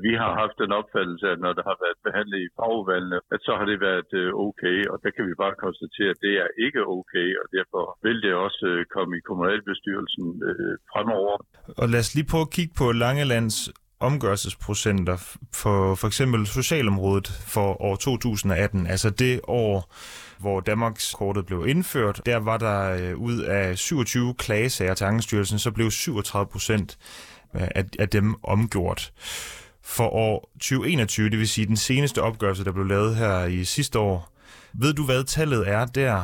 Vi har haft den opfattelse, at når der har været behandlet i fagudvalgene, at så har det været okay, og der kan vi bare konstatere, at det er ikke okay, og derfor vil det også komme i kommunalbestyrelsen øh, fremover. Og lad os lige prøve at kigge på Langelands omgørelsesprocenter for for eksempel socialområdet for år to tusind og atten, altså det år, hvor Danmarkskortet blev indført. Der var der øh, ud af syvogtyve klagesager til Ankestyrelsen, så blev syvogtredive procent af, af dem omgjort. For år tyve enogtyve, det vil sige den seneste opgørelse, der blev lavet her i sidste år. Ved du, hvad tallet er der?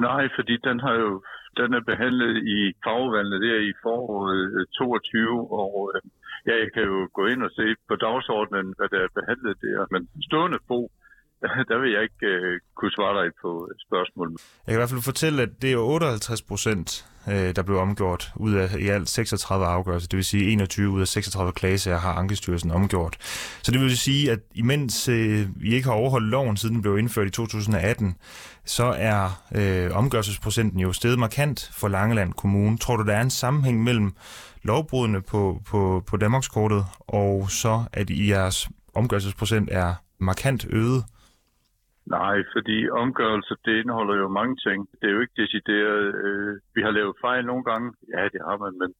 Nej, fordi den har jo den er behandlet i fagudvalgene der i foråret toogtyve, og ja, jeg kan jo gå ind og se på dagsordenen, hvad der er behandlet der. Men stående på, der vil jeg ikke uh, kunne svare dig på spørgsmålet. Jeg kan i hvert fald fortælle, at det er otteoghalvtreds procent, der blev omgjort ud af i alt seksogtredive afgørelser. Det vil sige, at enogtyve ud af seksogtredive klagesager har Ankestyrelsen omgjort. Så det vil sige, at imens øh, I ikke har overholdt loven, siden den blev indført i to tusind og atten, så er øh, omgørelsesprocenten jo steget markant for Langeland Kommune. Tror du, der er en sammenhæng mellem lovbrudene på, på, på Danmarkskortet, og så at I jeres omgørelsesprocent er markant øget? Nej, fordi omgørelse, det indeholder jo mange ting. Det er jo ikke decideret. Øh, vi har lavet fejl nogle gange. Ja, det har man, men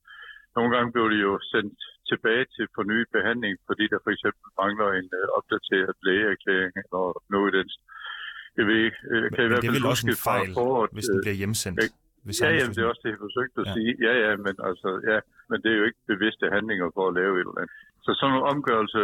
nogle gange blev det jo sendt tilbage til fornyet behandling, fordi der for eksempel mangler en øh, opdateret lægeerklæring og noget i den. Jeg ved ikke. Øh, men, kan men det er vel også en fejl, foråret, hvis den bliver hjemsendt? Øh, ja, jamen, det er også det, jeg forsøgte at ja. sige. Ja, ja men, altså, ja, men det er jo ikke bevidste handlinger for at lave et eller andet. Så sådan en omgørelse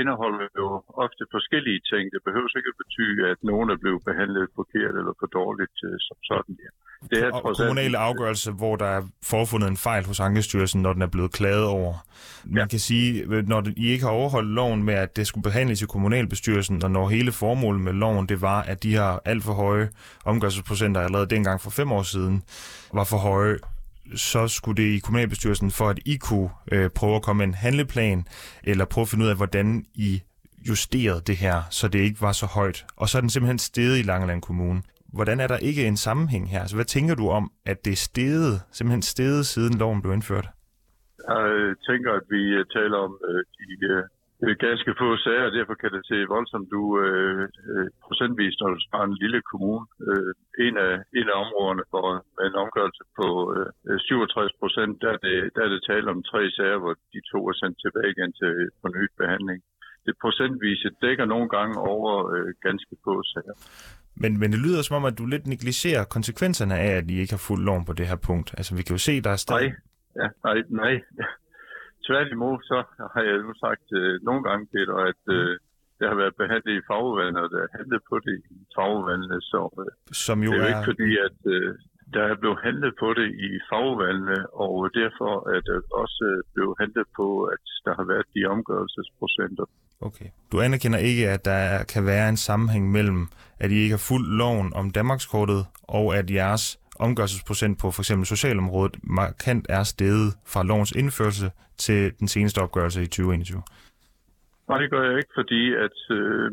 indeholder jo ofte forskellige ting. Det behøver ikke at betyde, at nogen er blevet behandlet forkert eller for dårligt som sådan. Ja. Det er og kommunale alt afgørelser, hvor der er forefundet en fejl hos Ankestyrelsen, når den er blevet klaget over. Man ja. kan sige, når I ikke har overholdt loven med, at det skulle behandles i kommunalbestyrelsen, og når hele formålet med loven, det var, at de her alt for høje omgørelsesprocenter, allerede dengang for fem år siden, var for høje, så skulle det i kommunalbestyrelsen, for at I kunne øh, prøve at komme en handleplan, eller prøve at finde ud af, hvordan I justeret det her, så det ikke var så højt. Og så er den simpelthen steget i Langeland Kommune. Hvordan er der ikke en sammenhæng her? Altså, hvad tænker du om, at det er steget, simpelthen steget, siden loven blev indført? Jeg tænker, at vi taler om øh, de øh, ganske få sager, og derfor kan det se voldsomt du øh, procentvis, når du sparer en lille kommune. Øh, en, af, en af områderne for en omgørelse på øh, syvogtres procent, der er, det, der er det tale om tre sager, hvor de to er sendt tilbage igen til fornyet behandling. Det procentvise dækker nogle gange over øh, ganske få sager. Men, men det lyder som om, at du lidt negligerer konsekvenserne af, at I ikke har fulgt loven på det her punkt. Altså, vi kan jo se, der er stadig... Ja, nej, nej. Tværtimod, så har jeg nu sagt øh, nogle gange, Peter, at øh, det har været behandlet i fagudvalget, og der er handlet på det i fagudvalget, så øh, Som jo det er jo er... ikke fordi, at øh, der er blevet handlet på det i fagudvalget, og derfor er det også blevet handlet på, at der har været de omgørelsesprocenter. Okay. Du anerkender ikke, at der kan være en sammenhæng mellem, at I ikke har fulgt loven om Danmarkskortet, og at jeres omgørelsesprocent på for eksempel socialområdet markant er steget fra lovens indførelse til den seneste opgørelse i tyve enogtyve? Nej, det gør jeg ikke, fordi at, øh,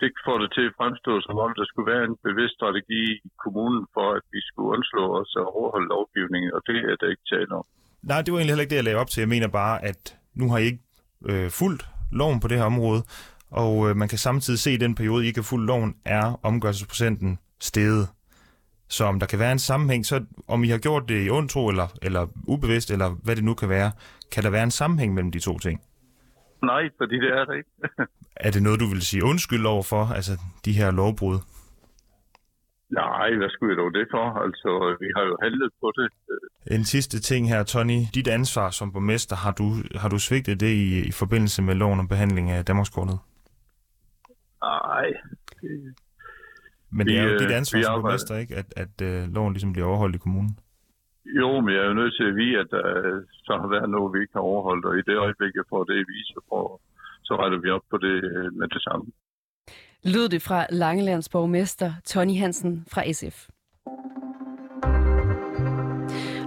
det får det til at fremstå, som om der skulle være en bevidst strategi i kommunen for, at vi skulle undslå os og overholde lovgivningen, og det er der ikke tale om. Nej, det var egentlig heller ikke det, jeg lagde op til. Jeg mener bare, at nu har I ikke øh, fulgt loven på det her område, og øh, man kan samtidig se, at i den periode, I ikke har fulgt loven, er omgørelsesprocenten steget. Så om der kan være en sammenhæng, så om I har gjort det i ond tro eller, eller ubevidst, eller hvad det nu kan være, kan der være en sammenhæng mellem de to ting? Nej, fordi det er det ikke. Er det noget, du vil sige undskyld over for, altså de her lovbrud? Nej, hvad skulle jeg dog det for? Altså, vi har jo handlet på det. En sidste ting her, Tonni. Dit ansvar som borgmester, har du, har du svigtet det i, i forbindelse med loven om behandling af Danmarkskortet? Nej, det... Men det er jo dit ansvar som borgmester, ikke, at, at, at loven ligesom bliver overholdt i kommunen? Jo, men jeg er jo nødt til at vide, at der så har været noget, vi ikke har overholdt, og i det øjeblik, jeg får det at vise, og så retter vi op på det med det samme. Lød det fra Langelands borgmester Tonni Hansen fra S F.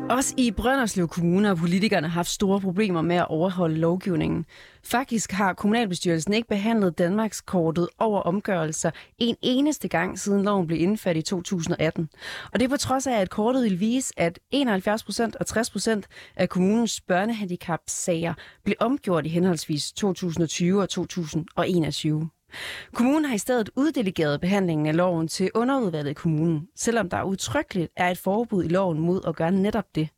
Også i Brønderslev Kommune har politikerne haft store problemer med at overholde lovgivningen. Faktisk har kommunalbestyrelsen ikke behandlet Danmarkskortet over omgørelser en eneste gang, siden loven blev indført i to tusind atten. Og det er på trods af, at kortet vil vise, at enoghalvfjerds procent og tres procent af kommunens børnehandicapsager blev omgjort i henholdsvis to tusind tyve og to tusind enogtyve. Kommunen har i stedet uddelegeret behandlingen af loven til underudvalget i kommunen, selvom der udtrykkeligt er et forbud i loven mod at gøre netop det.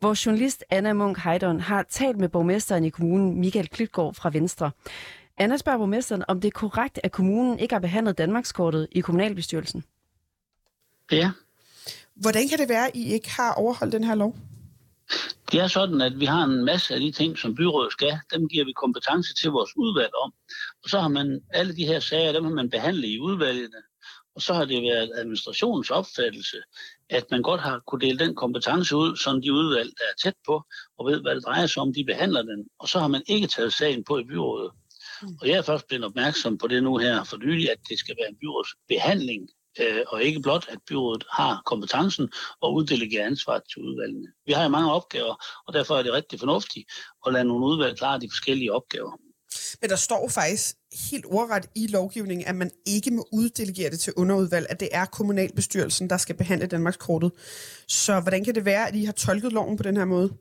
Vores journalist Anna Munch Heidorn har talt med borgmesteren i kommunen, Mikael Klitgaard fra Venstre. Anna spørger borgmesteren, om det er korrekt, at kommunen ikke har behandlet Danmarkskortet i kommunalbestyrelsen. Ja. Hvordan kan det være, at I ikke har overholdt den her lov? Det er sådan, at vi har en masse af de ting, som byrådet skal. Dem giver vi kompetence til vores udvalg om. Og så har man alle de her sager, dem har man behandlet i udvalgene. Og så har det været administrationens opfattelse, at man godt har kunne dele den kompetence ud, som de udvalg, der er tæt på, og ved, hvad det drejer sig om, de behandler den. Og så har man ikke taget sagen på i byrådet. Og jeg er først blevet opmærksom på det nu her for nylig, at det skal være en byrådsbehandling, og ikke blot, at byrådet har kompetencen og uddelegerer ansvaret til udvalgene. Vi har jo mange opgaver, og derfor er det rigtig fornuftigt at lade nogle udvalg klare de forskellige opgaver. Men der står faktisk helt ordret i lovgivningen, at man ikke må uddelegere det til underudvalg, at det er kommunalbestyrelsen, der skal behandle Danmarkskortet. Så hvordan kan det være, at I har tolket loven på den her måde?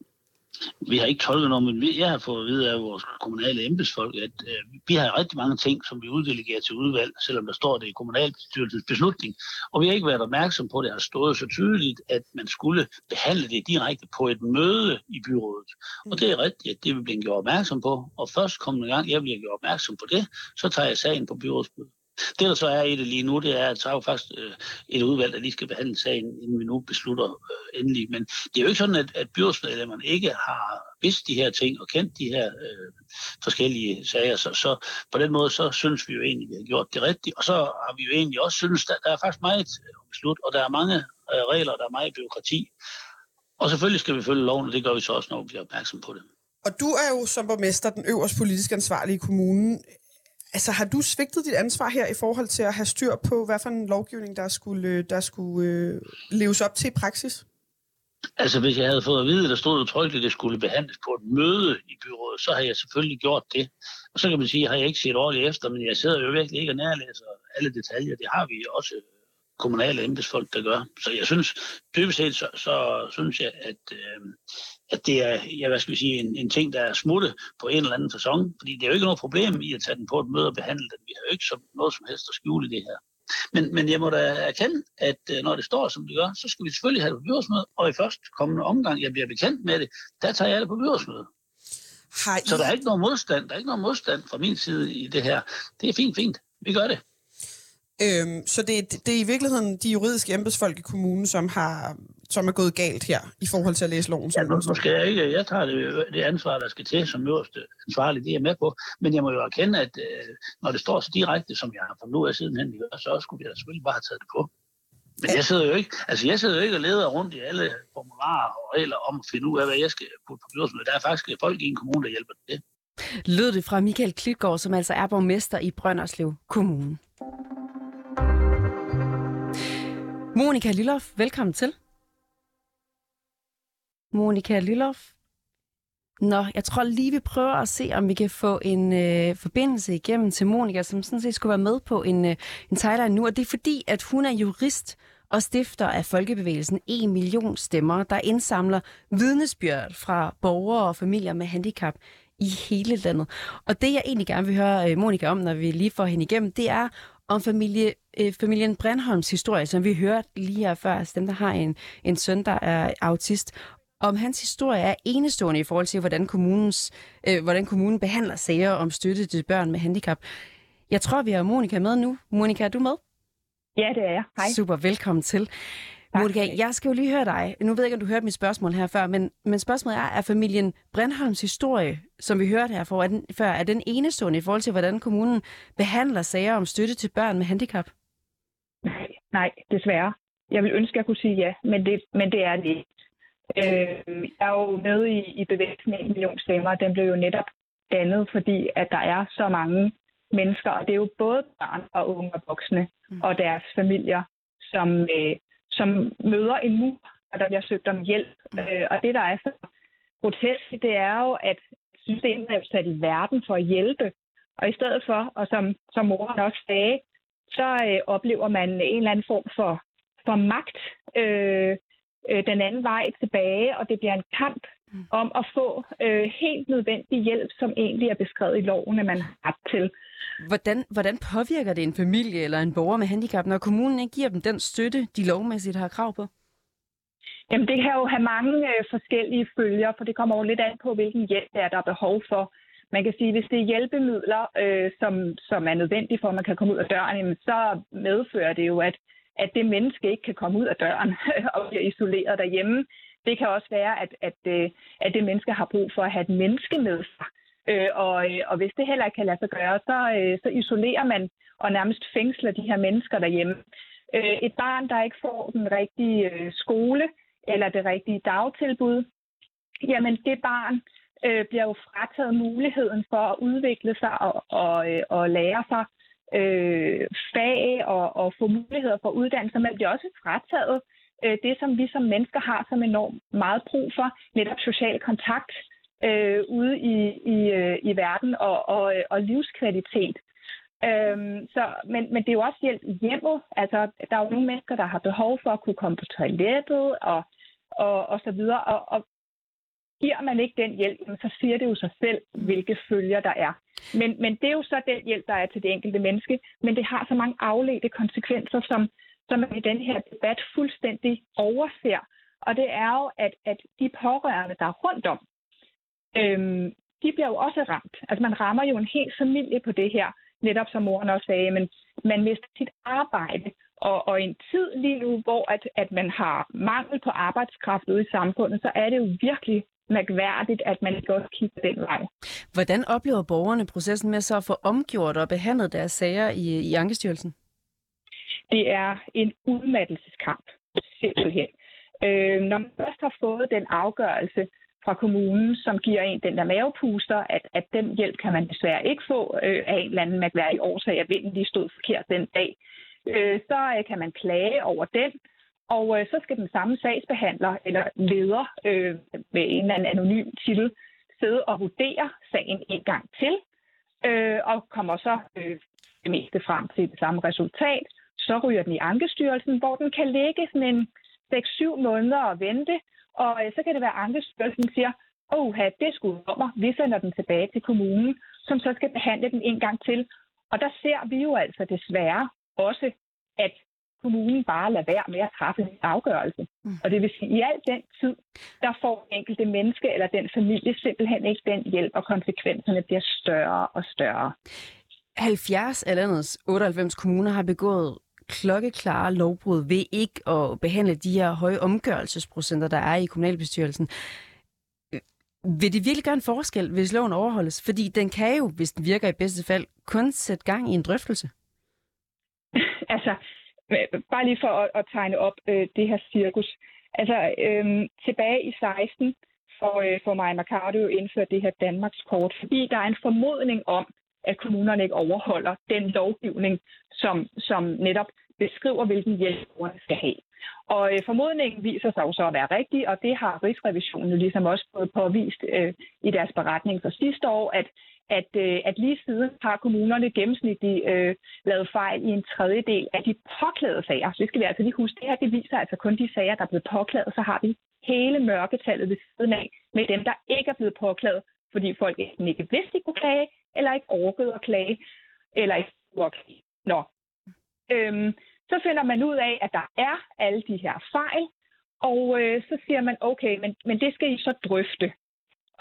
Vi har ikke tolket noget, men jeg har fået at vide af vores kommunale embedsfolk, at øh, vi har rigtig mange ting, som vi uddelegerer til udvalg, selvom der står det i kommunalbestyrelsens beslutning. Og vi har ikke været opmærksom på, at det har stået så tydeligt, at man skulle behandle det direkte på et møde i byrådet. Og det er rigtigt, at det vi bliver gjort opmærksom på. Og først kommende gang, jeg bliver gjort opmærksom på det, så tager jeg sagen på byrådsmødet. Det, der så er i det lige nu, det er, at der er jo faktisk øh, et udvalg, der lige skal behandle sagen, inden vi nu beslutter øh, endelig. Men det er jo ikke sådan, at, at byrådsmedlemmerne ikke har vidst de her ting og kendt de her øh, forskellige sager. Så, så på den måde, så synes vi jo egentlig, at vi har gjort det rigtigt. Og så har vi jo egentlig også synes, at der er faktisk meget beslut, og der er mange øh, regler, der er meget byråkrati. Og selvfølgelig skal vi følge loven, og det gør vi så også, når vi bliver opmærksom på det. Og du er jo som borgmester den øverste politisk ansvarlige i kommunen. Altså, har du svigtet dit ansvar her i forhold til at have styr på, hvad for en lovgivning, der skulle, der skulle øh, leves op til i praksis? Altså, hvis jeg havde fået at vide, at der stod udtrykkeligt, at det skulle behandles på et møde i byrådet, så har jeg selvfølgelig gjort det. Og så kan man sige, at jeg har ikke set ordentligt efter, men jeg sidder jo virkelig ikke og nærlæser alle detaljer. Det har vi også kommunale embedsfolk, der gør. Så jeg synes, dybest set, så, så synes jeg, at, øh, at det er, ja, hvad skal vi sige, en, en ting, der er smutte på en eller anden façon. Fordi det er jo ikke noget problem i at tage den på et møde og behandle den. Vi har jo ikke som noget som helst at skjule det her. Men, men jeg må da erkende, at når det står, som det gør, så skal vi selvfølgelig have det på byrådsmøde, og i første kommende omgang, jeg bliver bekendt med det, der tager jeg det på byrådsmøde. Hej. Så der er ikke noget modstand, der er ikke noget modstand fra min side i det her. Det er fint, fint. Vi gør det. Øhm, så det, det er i virkeligheden de juridiske embedsfolk i kommunen, som har som er gået galt her, i forhold til at læse loven. Som ja, nu skal jeg ikke. Jeg tager det, det ansvar, der skal til som øverste ansvarlig, det er jeg med på. Men jeg må jo erkende, at når det står så direkte, som jeg har fra nu af sidenhen, så skulle jeg da selvfølgelig bare have taget det på. Men ja. jeg sidder jo ikke, altså jeg sidder jo ikke og leder rundt i alle formularer og regler om at finde ud af, hvad jeg skal putte på byrådsmødet. Der er faktisk folk i en kommune, der hjælper det. Lød det fra Mikael Klitgaard, som altså er borgmester i Brønderslev Kommune. Monika Lylloff, velkommen til. Monika Lylloff. Nå, jeg tror lige, vi prøver at se, om vi kan få en øh, forbindelse igennem til Monika, som sådan set skulle være med på en, øh, en timeline nu. Og det er fordi, at hun er jurist og stifter af folkebevægelsen en million stemmer, der indsamler vidnesbyrd fra borgere og familier med handicap i hele landet. Og det, jeg egentlig gerne vil høre øh, Monika om, når vi lige får hende igennem, det er om familie, øh, familien Bræmholms historie, som vi hørte lige her før, altså dem, der har en, en søn, der er autist. Om hans historie er enestående i forhold til, hvordan, kommunens, øh, hvordan kommunen behandler sager om støtte til børn med handicap. Jeg tror, vi har Monika med nu. Monika, er du med? Ja, det er jeg. Hej. Super, velkommen til. Tak. Monika, jeg skal jo lige høre dig. Nu ved jeg ikke, om du hørte mit spørgsmål her før, men, men spørgsmålet er, er familien Bræmholms historie, som vi hørte her for, er den, før, er den enestående i forhold til, hvordan kommunen behandler sager om støtte til børn med handicap? Nej, nej, desværre. Jeg vil ønske, at jeg kunne sige ja, men det, men det er det ikke. Øh, jeg er jo med i, i bevægelsen af en million stemmer, den blev jo netop dannet, fordi at der er så mange mennesker, og det er jo både børn og unge og voksne mm. og deres familier, som, øh, som møder en mur, og der bliver søgt om hjælp. Mm. Øh, og det, der er så grotesk, det er jo, at systemet er sat i verden for at hjælpe, og i stedet for, og som, som moren også sagde, så øh, oplever man en eller anden form for, for magt, øh, den anden vej tilbage, og det bliver en kamp om at få øh, helt nødvendig hjælp, som egentlig er beskrevet i loven, at man har ret til. Hvordan, hvordan påvirker det en familie eller en borger med handicap, når kommunen ikke giver dem den støtte, de lovmæssigt har krav på? Jamen, det kan jo have mange øh, forskellige følger, for det kommer jo lidt an på, hvilken hjælp der er, der er behov for. Man kan sige, at hvis det er hjælpemidler, øh, som, som er nødvendige for, at man kan komme ud af døren, jamen, så medfører det jo, at at det menneske ikke kan komme ud af døren og bliver isoleret derhjemme. Det kan også være, at, at, at det menneske har brug for at have et menneske med sig. Og, og hvis det heller ikke kan lade sig gøre, så, så isolerer man og nærmest fængsler de her mennesker derhjemme. Et barn, der ikke får den rigtige skole eller det rigtige dagtilbud, jamen det barn bliver jo frataget muligheden for at udvikle sig og, og, og lære sig Øh, fag og, og få muligheder for uddannelse, men bliver også frataget øh, det, som vi som mennesker har som enormt meget brug for, netop social kontakt øh, ude i, i, øh, i verden og, og, og livskvalitet. Øh, så, men, men det er jo også hjælp i hjemmet. Altså, der er jo nogle mennesker, der har behov for at kunne komme på toilettet og, og, og så videre, og, og giver man ikke den hjælp, så siger det jo sig selv, hvilke følger der er. Men, men det er jo så den hjælp, der er til det enkelte menneske, men det har så mange afledte konsekvenser, som, som man i den her debat fuldstændig overser. Og det er jo, at, at de pårørende, der er rundt om, øhm, de bliver jo også ramt. Altså man rammer jo en hel familie på det her, netop som moren også sagde, men man mister sit arbejde. Og, og i en tid lige nu, hvor at, at man har mangel på arbejdskraft ude i samfundet, så er det jo virkelig mærkværdigt, at man ikke også kigger den vej. Hvordan oplever borgerne processen med så at få omgjort og behandlet deres sager i, i Ankestyrelsen? Det er en udmattelseskamp, simpelthen. Øh, når man først har fået den afgørelse fra kommunen, som giver en den der mavepuster, at, at den hjælp kan man desværre ikke få øh, af en eller anden mærkværdig årsag, at vinden lige stod forkert den dag, øh, så øh, kan man klage over den. Og øh, så skal den samme sagsbehandler eller leder øh, med en eller anden anonym titel sidde og vurdere sagen en gang til, øh, og kommer så øh, det meste frem til det samme resultat. Så ryger den i Ankestyrelsen, hvor den kan lægge sådan en seks syv måneder og vente, og øh, så kan det være, at Ankestyrelsen siger, åh, det skulle nummer, vi sender den tilbage til kommunen, som så skal behandle den en gang til. Og der ser vi jo altså desværre også, at kommunen bare lader være med at træffe en afgørelse. Mm. Og det vil sige, at i al den tid, der får enkelte menneske eller den familie simpelthen ikke den hjælp, og konsekvenserne bliver større og større. halvfjerds af landets otteoghalvfems kommuner har begået klokkeklare lovbrud ved ikke at behandle de her høje omgørelsesprocenter, der er i kommunalbestyrelsen. Vil det virkelig gøre en forskel, hvis loven overholdes? Fordi den kan jo, hvis den virker i bedste fald, kun sætte gang i en drøftelse. Altså, bare lige for at, at tegne op øh, det her cirkus. Altså, øh, tilbage i seksten får, øh, får Maja Mercado jo indført det her Danmarkskort, fordi der er en formodning om, at kommunerne ikke overholder den lovgivning, som, som netop beskriver, hvilken hjælp borgerne skal have. Og øh, formodningen viser sig jo så at være rigtig, og det har Rigsrevisionen jo ligesom også fået påvist øh, i deres beretning for sidste år, at, at, øh, at lige siden har kommunerne gennemsnitligt øh, lavet fejl i en tredjedel af de påklagede sager. Så det skal vi altså lige huske. Det her det viser altså kun de sager, der er blevet påklaget, så har vi hele mørketallet ved siden af med dem, der ikke er blevet påklaget, fordi folk enten ikke vidste, de kunne klage, eller ikke orkede at klage, eller ikke kunne klage. Nå. Øhm, så finder man ud af, at der er alle de her fejl, og øh, så siger man, okay, men, men det skal I så drøfte,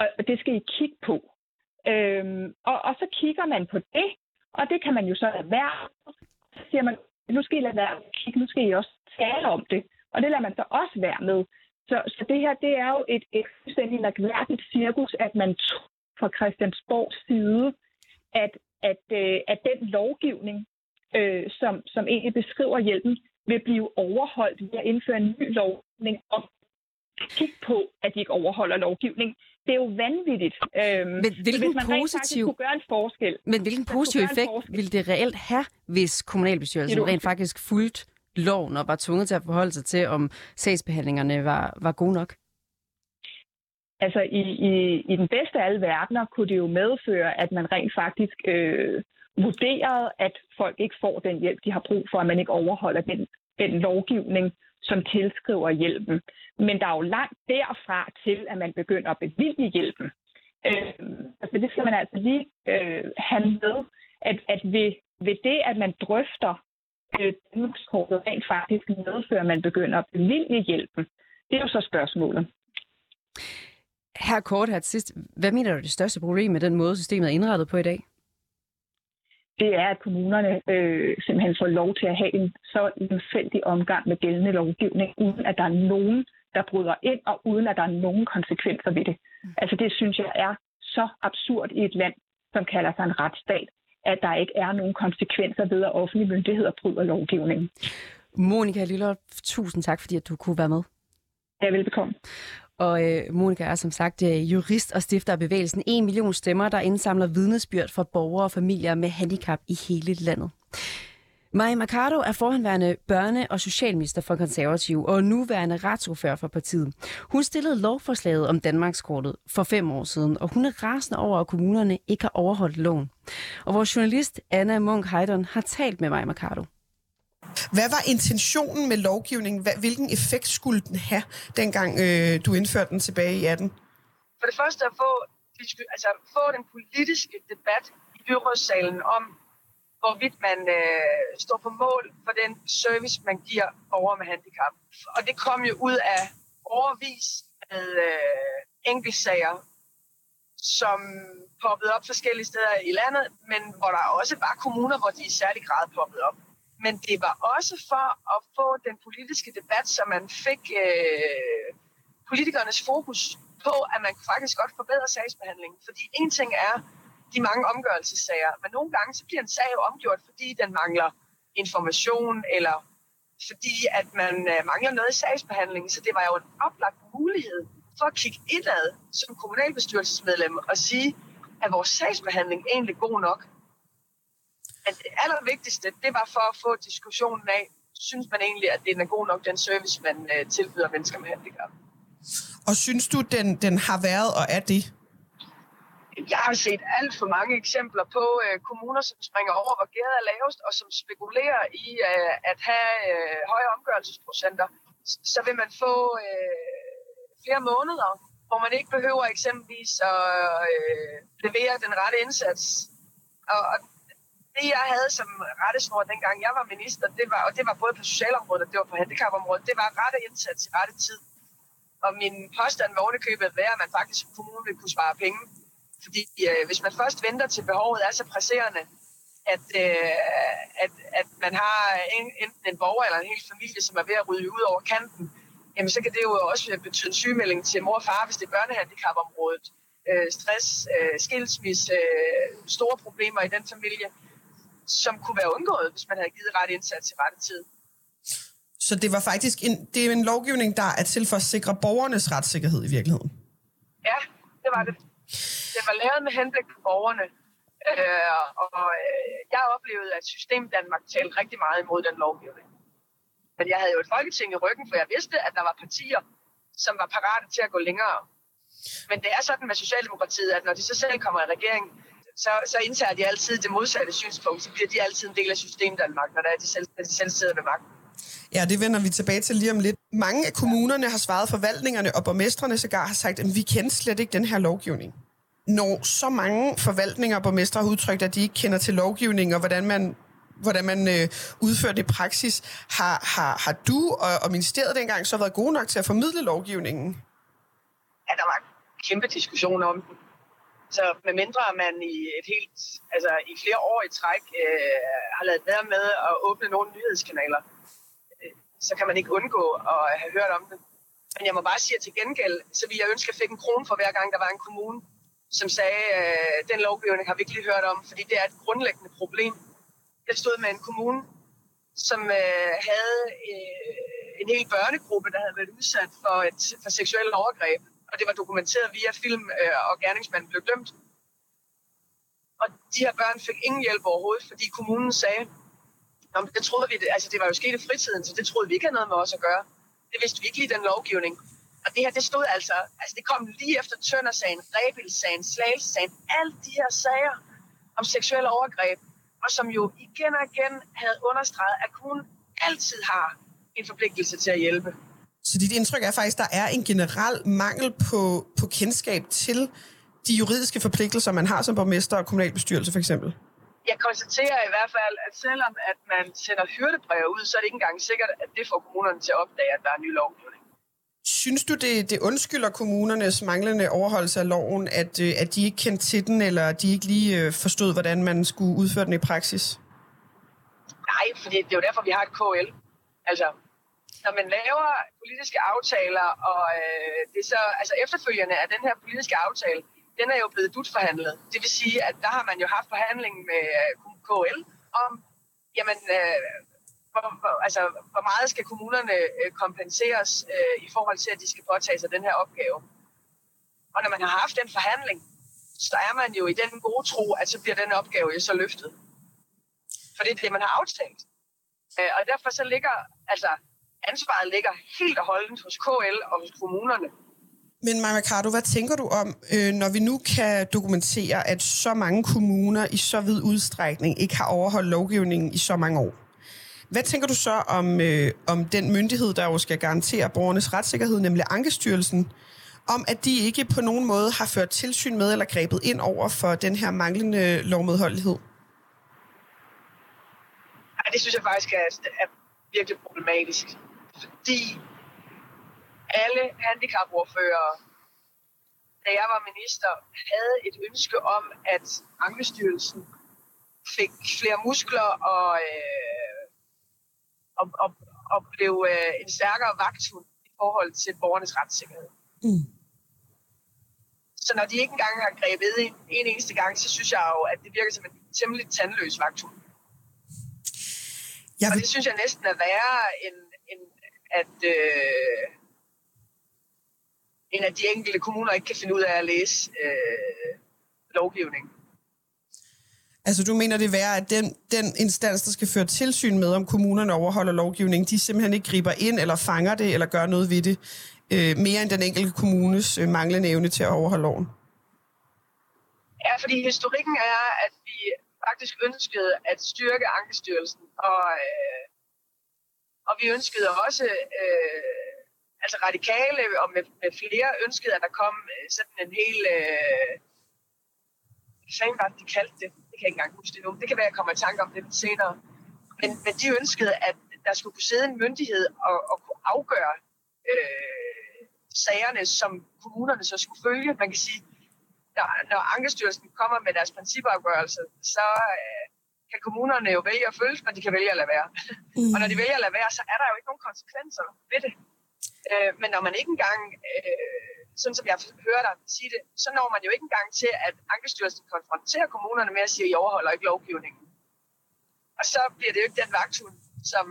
og, og det skal I kigge på. Øhm, og, og så kigger man på det, og det kan man jo så lade være. Så siger man, nu skal I lade være med at kigge, nu skal I også tale om det, og det lader man så også være med. Så, så det her, det er jo et fuldstændig mærkværdigt cirkus, at man tror fra Christiansborgs side, at, at, øh, at den lovgivning, øh, som, som egentlig beskriver hjælpen, vil blive overholdt ved at indføre en ny lovgivning og kigge på, at de ikke overholder lovgivning. Det er jo vanvittigt. Øhm, men hvilken hvis man positiv, rent gøre en forskel, men hvilken positiv effekt ville det reelt have, hvis kommunalbestyrelsen rent faktisk fulgte loven og var tvunget til at forholde sig til, om sagsbehandlingerne var, var gode nok? Altså i, i, i den bedste af alle verdener kunne det jo medføre, at man rent faktisk øh, vurderede, at folk ikke får den hjælp, de har brug for, at man ikke overholder den, den lovgivning, som tilskriver hjælpen. Men der er jo langt derfra til, at man begynder at bevilge hjælpen. Øh, altså det skal man altså lige øh, have med, at, at ved, ved det, at man drøfter øh, Danmarkskortet rent faktisk medfører, at man begynder at bevilge hjælpen. Det er jo så spørgsmålet. Her kort her til sidst, hvad mener du er det største problem med den måde, systemet er indrettet på i dag? Det er, at kommunerne øh, simpelthen får lov til at have en så lemfældig omgang med gældende lovgivning, uden at der er nogen, der bryder ind, og uden at der er nogen konsekvenser ved det. Mm. Altså det synes jeg er så absurd i et land, som kalder sig en retsstat, at der ikke er nogen konsekvenser ved, at offentlige myndigheder bryder lovgivningen. Monika Lylloff, tusind tak, fordi at du kunne være med. Ja, velbekomme. Og øh, Monika er som sagt øh, jurist og stifter af bevægelsen en million stemmer, der indsamler vidnesbyrd fra borgere og familier med handicap i hele landet. Maja Mercado er forhenværende børne- og socialminister for Konservative og nuværende retsordfører for partiet. Hun stillede lovforslaget om Danmarkskortet for fem år siden, og hun er rasende over, at kommunerne ikke har overholdt loven. Og vores journalist Anna Munch Heidorn har talt med Maja Mercado. Hvad var intentionen med lovgivningen? Hvilken effekt skulle den have, dengang øh, du indførte den tilbage i atten? For det første at få, altså, få den politiske debat i byrådssalen om, hvorvidt man øh, står på mål for den service, man giver borgere med handicap. Og det kom jo ud af overvis med øh, enkeltsager, som poppede op forskellige steder i landet, men hvor der også var kommuner, hvor de i særlig grad poppede op. Men det var også for at få den politiske debat, så man fik øh, politikernes fokus på, at man faktisk godt forbedre sagsbehandlingen. Fordi en ting er de mange omgørelsessager, men nogle gange så bliver en sag jo omgjort, fordi den mangler information, eller fordi at man øh, mangler noget i sagsbehandlingen. Så det var jo en oplagt mulighed for at kigge indad som kommunalbestyrelsesmedlem og sige, at vores sagsbehandling egentlig god nok. Men det allervigtigste, det var for at få diskussionen af, synes man egentlig, at det er god nok den service, man øh, tilbyder mennesker med handicap. Og synes du, den, den har været og er det? Jeg har set alt for mange eksempler på øh, kommuner, som springer over, hvor gærdet er lavest, og som spekulerer i øh, at have øh, høje omgørelsesprocenter. Så vil man få øh, flere måneder, hvor man ikke behøver eksempelvis at øh, levere den rette indsats. Og, og det, jeg havde som rettesnor, dengang jeg var minister, det var, og det var både på socialområdet og det var på handicapområdet, det var rette indsats i rette tid. Og min påstand var ovenikøbet være, at man faktisk som kommune ville kunne spare penge. Fordi øh, hvis man først venter til behovet er så presserende, at, øh, at, at man har en, enten en borger eller en hel familie, som er ved at rydde ud over kanten, jamen så kan det jo også betyde sygemelding til mor og far, hvis det er børnehandicapområdet. Øh, stress, øh, skilsmisse, øh, store problemer i den familie, som kunne være undgået, hvis man havde givet ret indsats i rette tid. Så det var faktisk en, det er en lovgivning, der er til for at sikre borgernes retssikkerhed i virkeligheden? Ja, det var det. Det var lavet med henblik på borgerne, øh, og øh, jeg oplevede, at System Danmark talte rigtig meget imod den lovgivning. Men jeg havde jo et folketing i ryggen, for jeg vidste, at der var partier, som var parate til at gå længere. Men det er sådan med Socialdemokratiet, at når de så selv kommer i regering, så, så indtager de altid det modsatte synspunkt, så bliver de altid en del af System Danmark, når der er de selv, de selv sidder ved magten. Ja, det vender vi tilbage til lige om lidt. Mange af kommunerne har svaret forvaltningerne, og borgmestrene sågar har sagt, at vi kender slet ikke den her lovgivning. Når så mange forvaltninger og borgmestre har udtrykt, at de ikke kender til lovgivningen, og hvordan man, hvordan man øh, udfører det i praksis, har, har, har du og, og ministeriet dengang så været gode nok til at formidle lovgivningen? Ja, der var kæmpe diskussioner om den. Så medmindre man i et helt, altså i flere år i træk øh, har ladet være med at åbne nogle nyhedskanaler, så kan man ikke undgå at have hørt om det. Men jeg må bare sige, at til gengæld, så ville jeg ønske, at jeg fik en krone for hver gang, der var en kommune, som sagde, øh, den lovgivning har vi ikke lige hørt om, fordi det er et grundlæggende problem. Jeg stod med en kommune, som øh, havde øh, en hel børnegruppe, der havde været udsat for, et, for seksuelle overgreb, og det var dokumenteret via film, øh, og gerningsmanden blev dømt. Og de her børn fik ingen hjælp overhovedet, fordi kommunen sagde, det troede vi, altså det var jo sket i fritiden, så det troede vi ikke havde noget med os at gøre. Det vidste vi ikke lige den lovgivning. Og det her, det stod altså, altså det kom lige efter Tønder-sagen, Rebild-sagen, Slagelse-sagen, alle de her sager om seksuelle overgreb, og som jo igen og igen havde understreget, at kommunen altid har en forpligtelse til at hjælpe. Så dit indtryk er faktisk, at der er en generel mangel på, på kendskab til de juridiske forpligtelser, man har som borgmester og kommunalbestyrelse for eksempel? Jeg konstaterer i hvert fald, at selvom at man sender hyrdebrev ud, så er det ikke engang sikkert, at det får kommunerne til at opdage, at der er en ny lovgivning. Synes du, det, det undskylder kommunernes manglende overholdelse af loven, at, at de ikke kendte til den, eller de ikke lige forstod, hvordan man skulle udføre den i praksis? Nej, for det er jo derfor, vi har et K L. Altså, når man laver politiske aftaler, og øh, det er så, altså efterfølgende af den her politiske aftale, den er jo blevet dutforhandlet. Det vil sige, at der har man jo haft forhandling med K L om, jamen, øh, hvor, hvor, altså, hvor meget skal kommunerne kompenseres øh, i forhold til, at de skal påtage sig den her opgave. Og når man har haft den forhandling, så er man jo i den gode tro, at så bliver den opgave jo så løftet. For det er det, man har aftalt. Øh, og derfor så ligger, altså ansvaret ligger helt og holdent hos K L og hos kommunerne. Men Maja Mercado, hvad tænker du om, når vi nu kan dokumentere, at så mange kommuner i så vid udstrækning ikke har overholdt lovgivningen i så mange år? Hvad tænker du så om, øh, om den myndighed, der jo skal garantere borgernes retssikkerhed, nemlig Ankestyrelsen, om at de ikke på nogen måde har ført tilsyn med eller grebet ind over for den her manglende lovmedholdighed? Ej, det synes jeg faktisk er, er virkelig problematisk, fordi alle handicapordførere, da jeg var minister, havde et ønske om, at Ankestyrelsen fik flere muskler og, øh, og, og, og blev øh, en stærkere vagthund i forhold til borgernes retssikkerhed. Mm. Så når de ikke engang har grebet ind en eneste gang, så synes jeg jo, at det virker som en temmelig tandløs vagthund. Jeg vil... Og det synes jeg næsten er værre, end, end at... Øh, end at de enkelte kommuner ikke kan finde ud af at læse øh, lovgivningen. Altså, du mener det værre, at den, den instans, der skal føre tilsyn med, om kommunerne overholder lovgivningen, de simpelthen ikke griber ind, eller fanger det, eller gør noget ved det, øh, mere end den enkelte kommunes øh, manglende evne til at overholde loven? Ja, fordi historikken er, at vi faktisk ønskede at styrke Ankestyrelsen, og, øh, og vi ønskede også, øh, altså radikale og med, med flere ønskede, at der kom sådan en hel... Øh, Sagen var, at de kaldte det. Det kan jeg ikke engang huske det nu. Det kan være, at jeg kommer i tanke om det lidt senere. Men, men de ønskede, at der skulle kunne sidde en myndighed og, og kunne afgøre øh, sagerne, som kommunerne så skulle følge. Man kan sige, når, når Ankestyrelsen kommer med deres principafgørelse, så øh, kan kommunerne jo vælge at følge, men de kan vælge at lade være. Mm. Og når de vælger at lade være, så er der jo ikke nogen konsekvenser ved det. Øh, men når man ikke engang... Øh, sådan som jeg hører dig sige det, så når man jo ikke engang til, at Ankestyrelsen konfronterer kommunerne med at sige, at I overholder ikke lovgivningen. Og så bliver det jo ikke den vagthund, som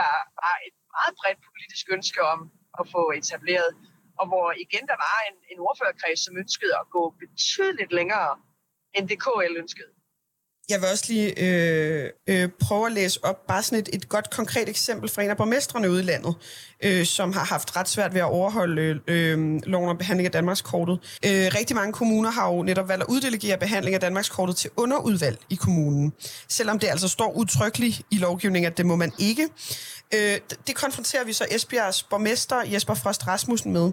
der var et meget bredt politisk ønske om at få etableret, og hvor igen der var en, en ordførerkreds, som ønskede at gå betydeligt længere, end det K L ønskede. Jeg vil også lige øh, øh, prøve at læse op bare sådan et, et godt konkret eksempel fra en af borgmestrene ude i landet, øh, som har haft ret svært ved at overholde øh, loven om behandling af Danmarkskortet. Øh, rigtig mange kommuner har jo netop valgt at uddelegere behandling af Danmarkskortet til underudvalg i kommunen, selvom det altså står udtrykkeligt i lovgivningen, at det må man ikke. Øh, det konfronterer vi så Esbjergs borgmester Jesper Frost Rasmussen med,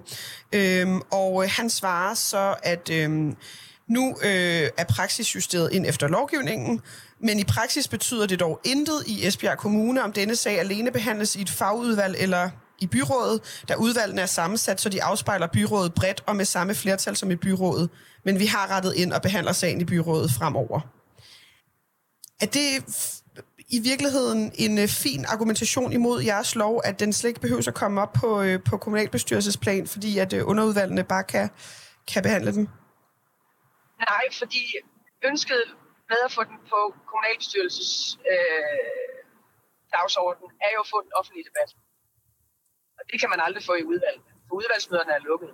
øh, og han svarer så, at... Øh, Nu øh, er praksis justeret ind efter lovgivningen, men i praksis betyder det dog intet i Esbjerg Kommune, om denne sag alene behandles i et fagudvalg eller i byrådet, da udvalgene er sammensat, så de afspejler byrådet bredt og med samme flertal som i byrådet. Men vi har rettet ind og behandler sagen i byrådet fremover. Er det i virkeligheden en fin argumentation imod jeres lov, at den slet ikke behøver at komme op på, på kommunalbestyrelsesplan, fordi at underudvalgene bare kan, kan behandle den? Nej, fordi ønsket med at få den på kommunalbestyrelses øh, dagsorden er jo at få den offentlige debat. Og det kan man aldrig få i udvalgene, for udvalgsmøderne er lukkede.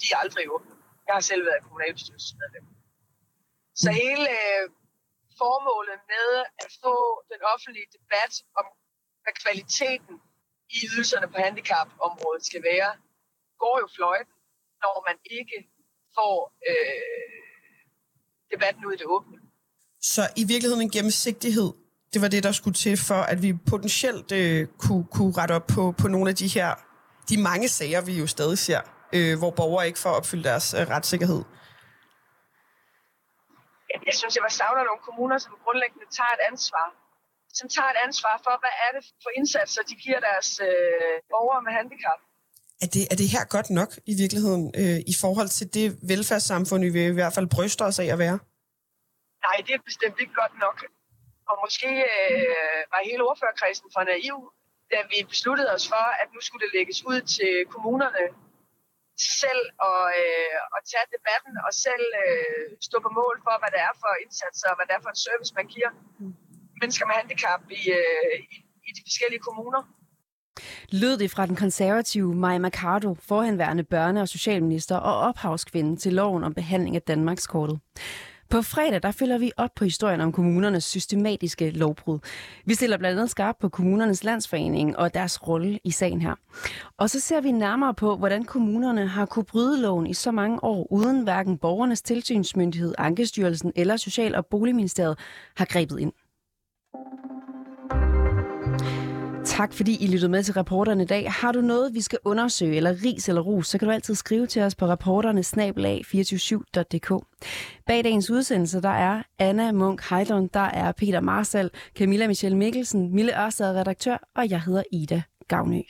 De er aldrig åbne. Jeg har selv været kommunalbestyrelsesmedlem. Så hele øh, formålet med at få den offentlige debat om, hvad kvaliteten i ydelserne på handicapområdet skal være, går jo fløjten, når man ikke får... Øh, debatten ud i det åbne. Så i virkeligheden en gennemsigtighed, det var det, der skulle til for, at vi potentielt øh, kunne, kunne rette op på, på nogle af de her, de mange sager, vi jo stadig ser, øh, hvor borgere ikke får opfyldt deres øh, retssikkerhed. Jeg synes, jeg var savner nogle kommuner, som grundlæggende tager et ansvar. Som tager et ansvar for, hvad er det for indsatser, de giver deres øh, borgere med handicap. Er det, er det her godt nok i virkeligheden, øh, i forhold til det velfærdssamfund, vi i hvert fald bryster os af at være? Nej, det er bestemt ikke godt nok. Og måske øh, var hele ordførerkredsen for naiv, da vi besluttede os for, at nu skulle det lægges ud til kommunerne selv og, øh, og tage debatten og selv øh, stå på mål for, hvad det er for indsatser og hvad det er for en service, man giver mennesker med handicap i, øh, i, i de forskellige kommuner. Lød det fra den konservative Maja Mercado, forhenværende børne- og socialminister og ophavskvinde til loven om behandling af Danmarkskortet. På fredag der følger vi op på historien om kommunernes systematiske lovbrud. Vi stiller blandt andet skarpt på kommunernes landsforening og deres rolle i sagen her. Og så ser vi nærmere på, hvordan kommunerne har kunne bryde loven i så mange år, uden hverken borgernes tilsynsmyndighed, Ankestyrelsen eller Social- og Boligministeriet har grebet ind. Tak fordi I lyttede med til Reporterne i dag. Har du noget, vi skal undersøge, eller ris eller ros, så kan du altid skrive til os på reporterne snabel-a to fire syv punktum d k. Bag dagens udsendelse, der er Anna Munch Heidorn, der er Peter Marstal, Camilla Michelle Mikkelsen, Mille Ørsted redaktør, og jeg hedder Ida Gaunø.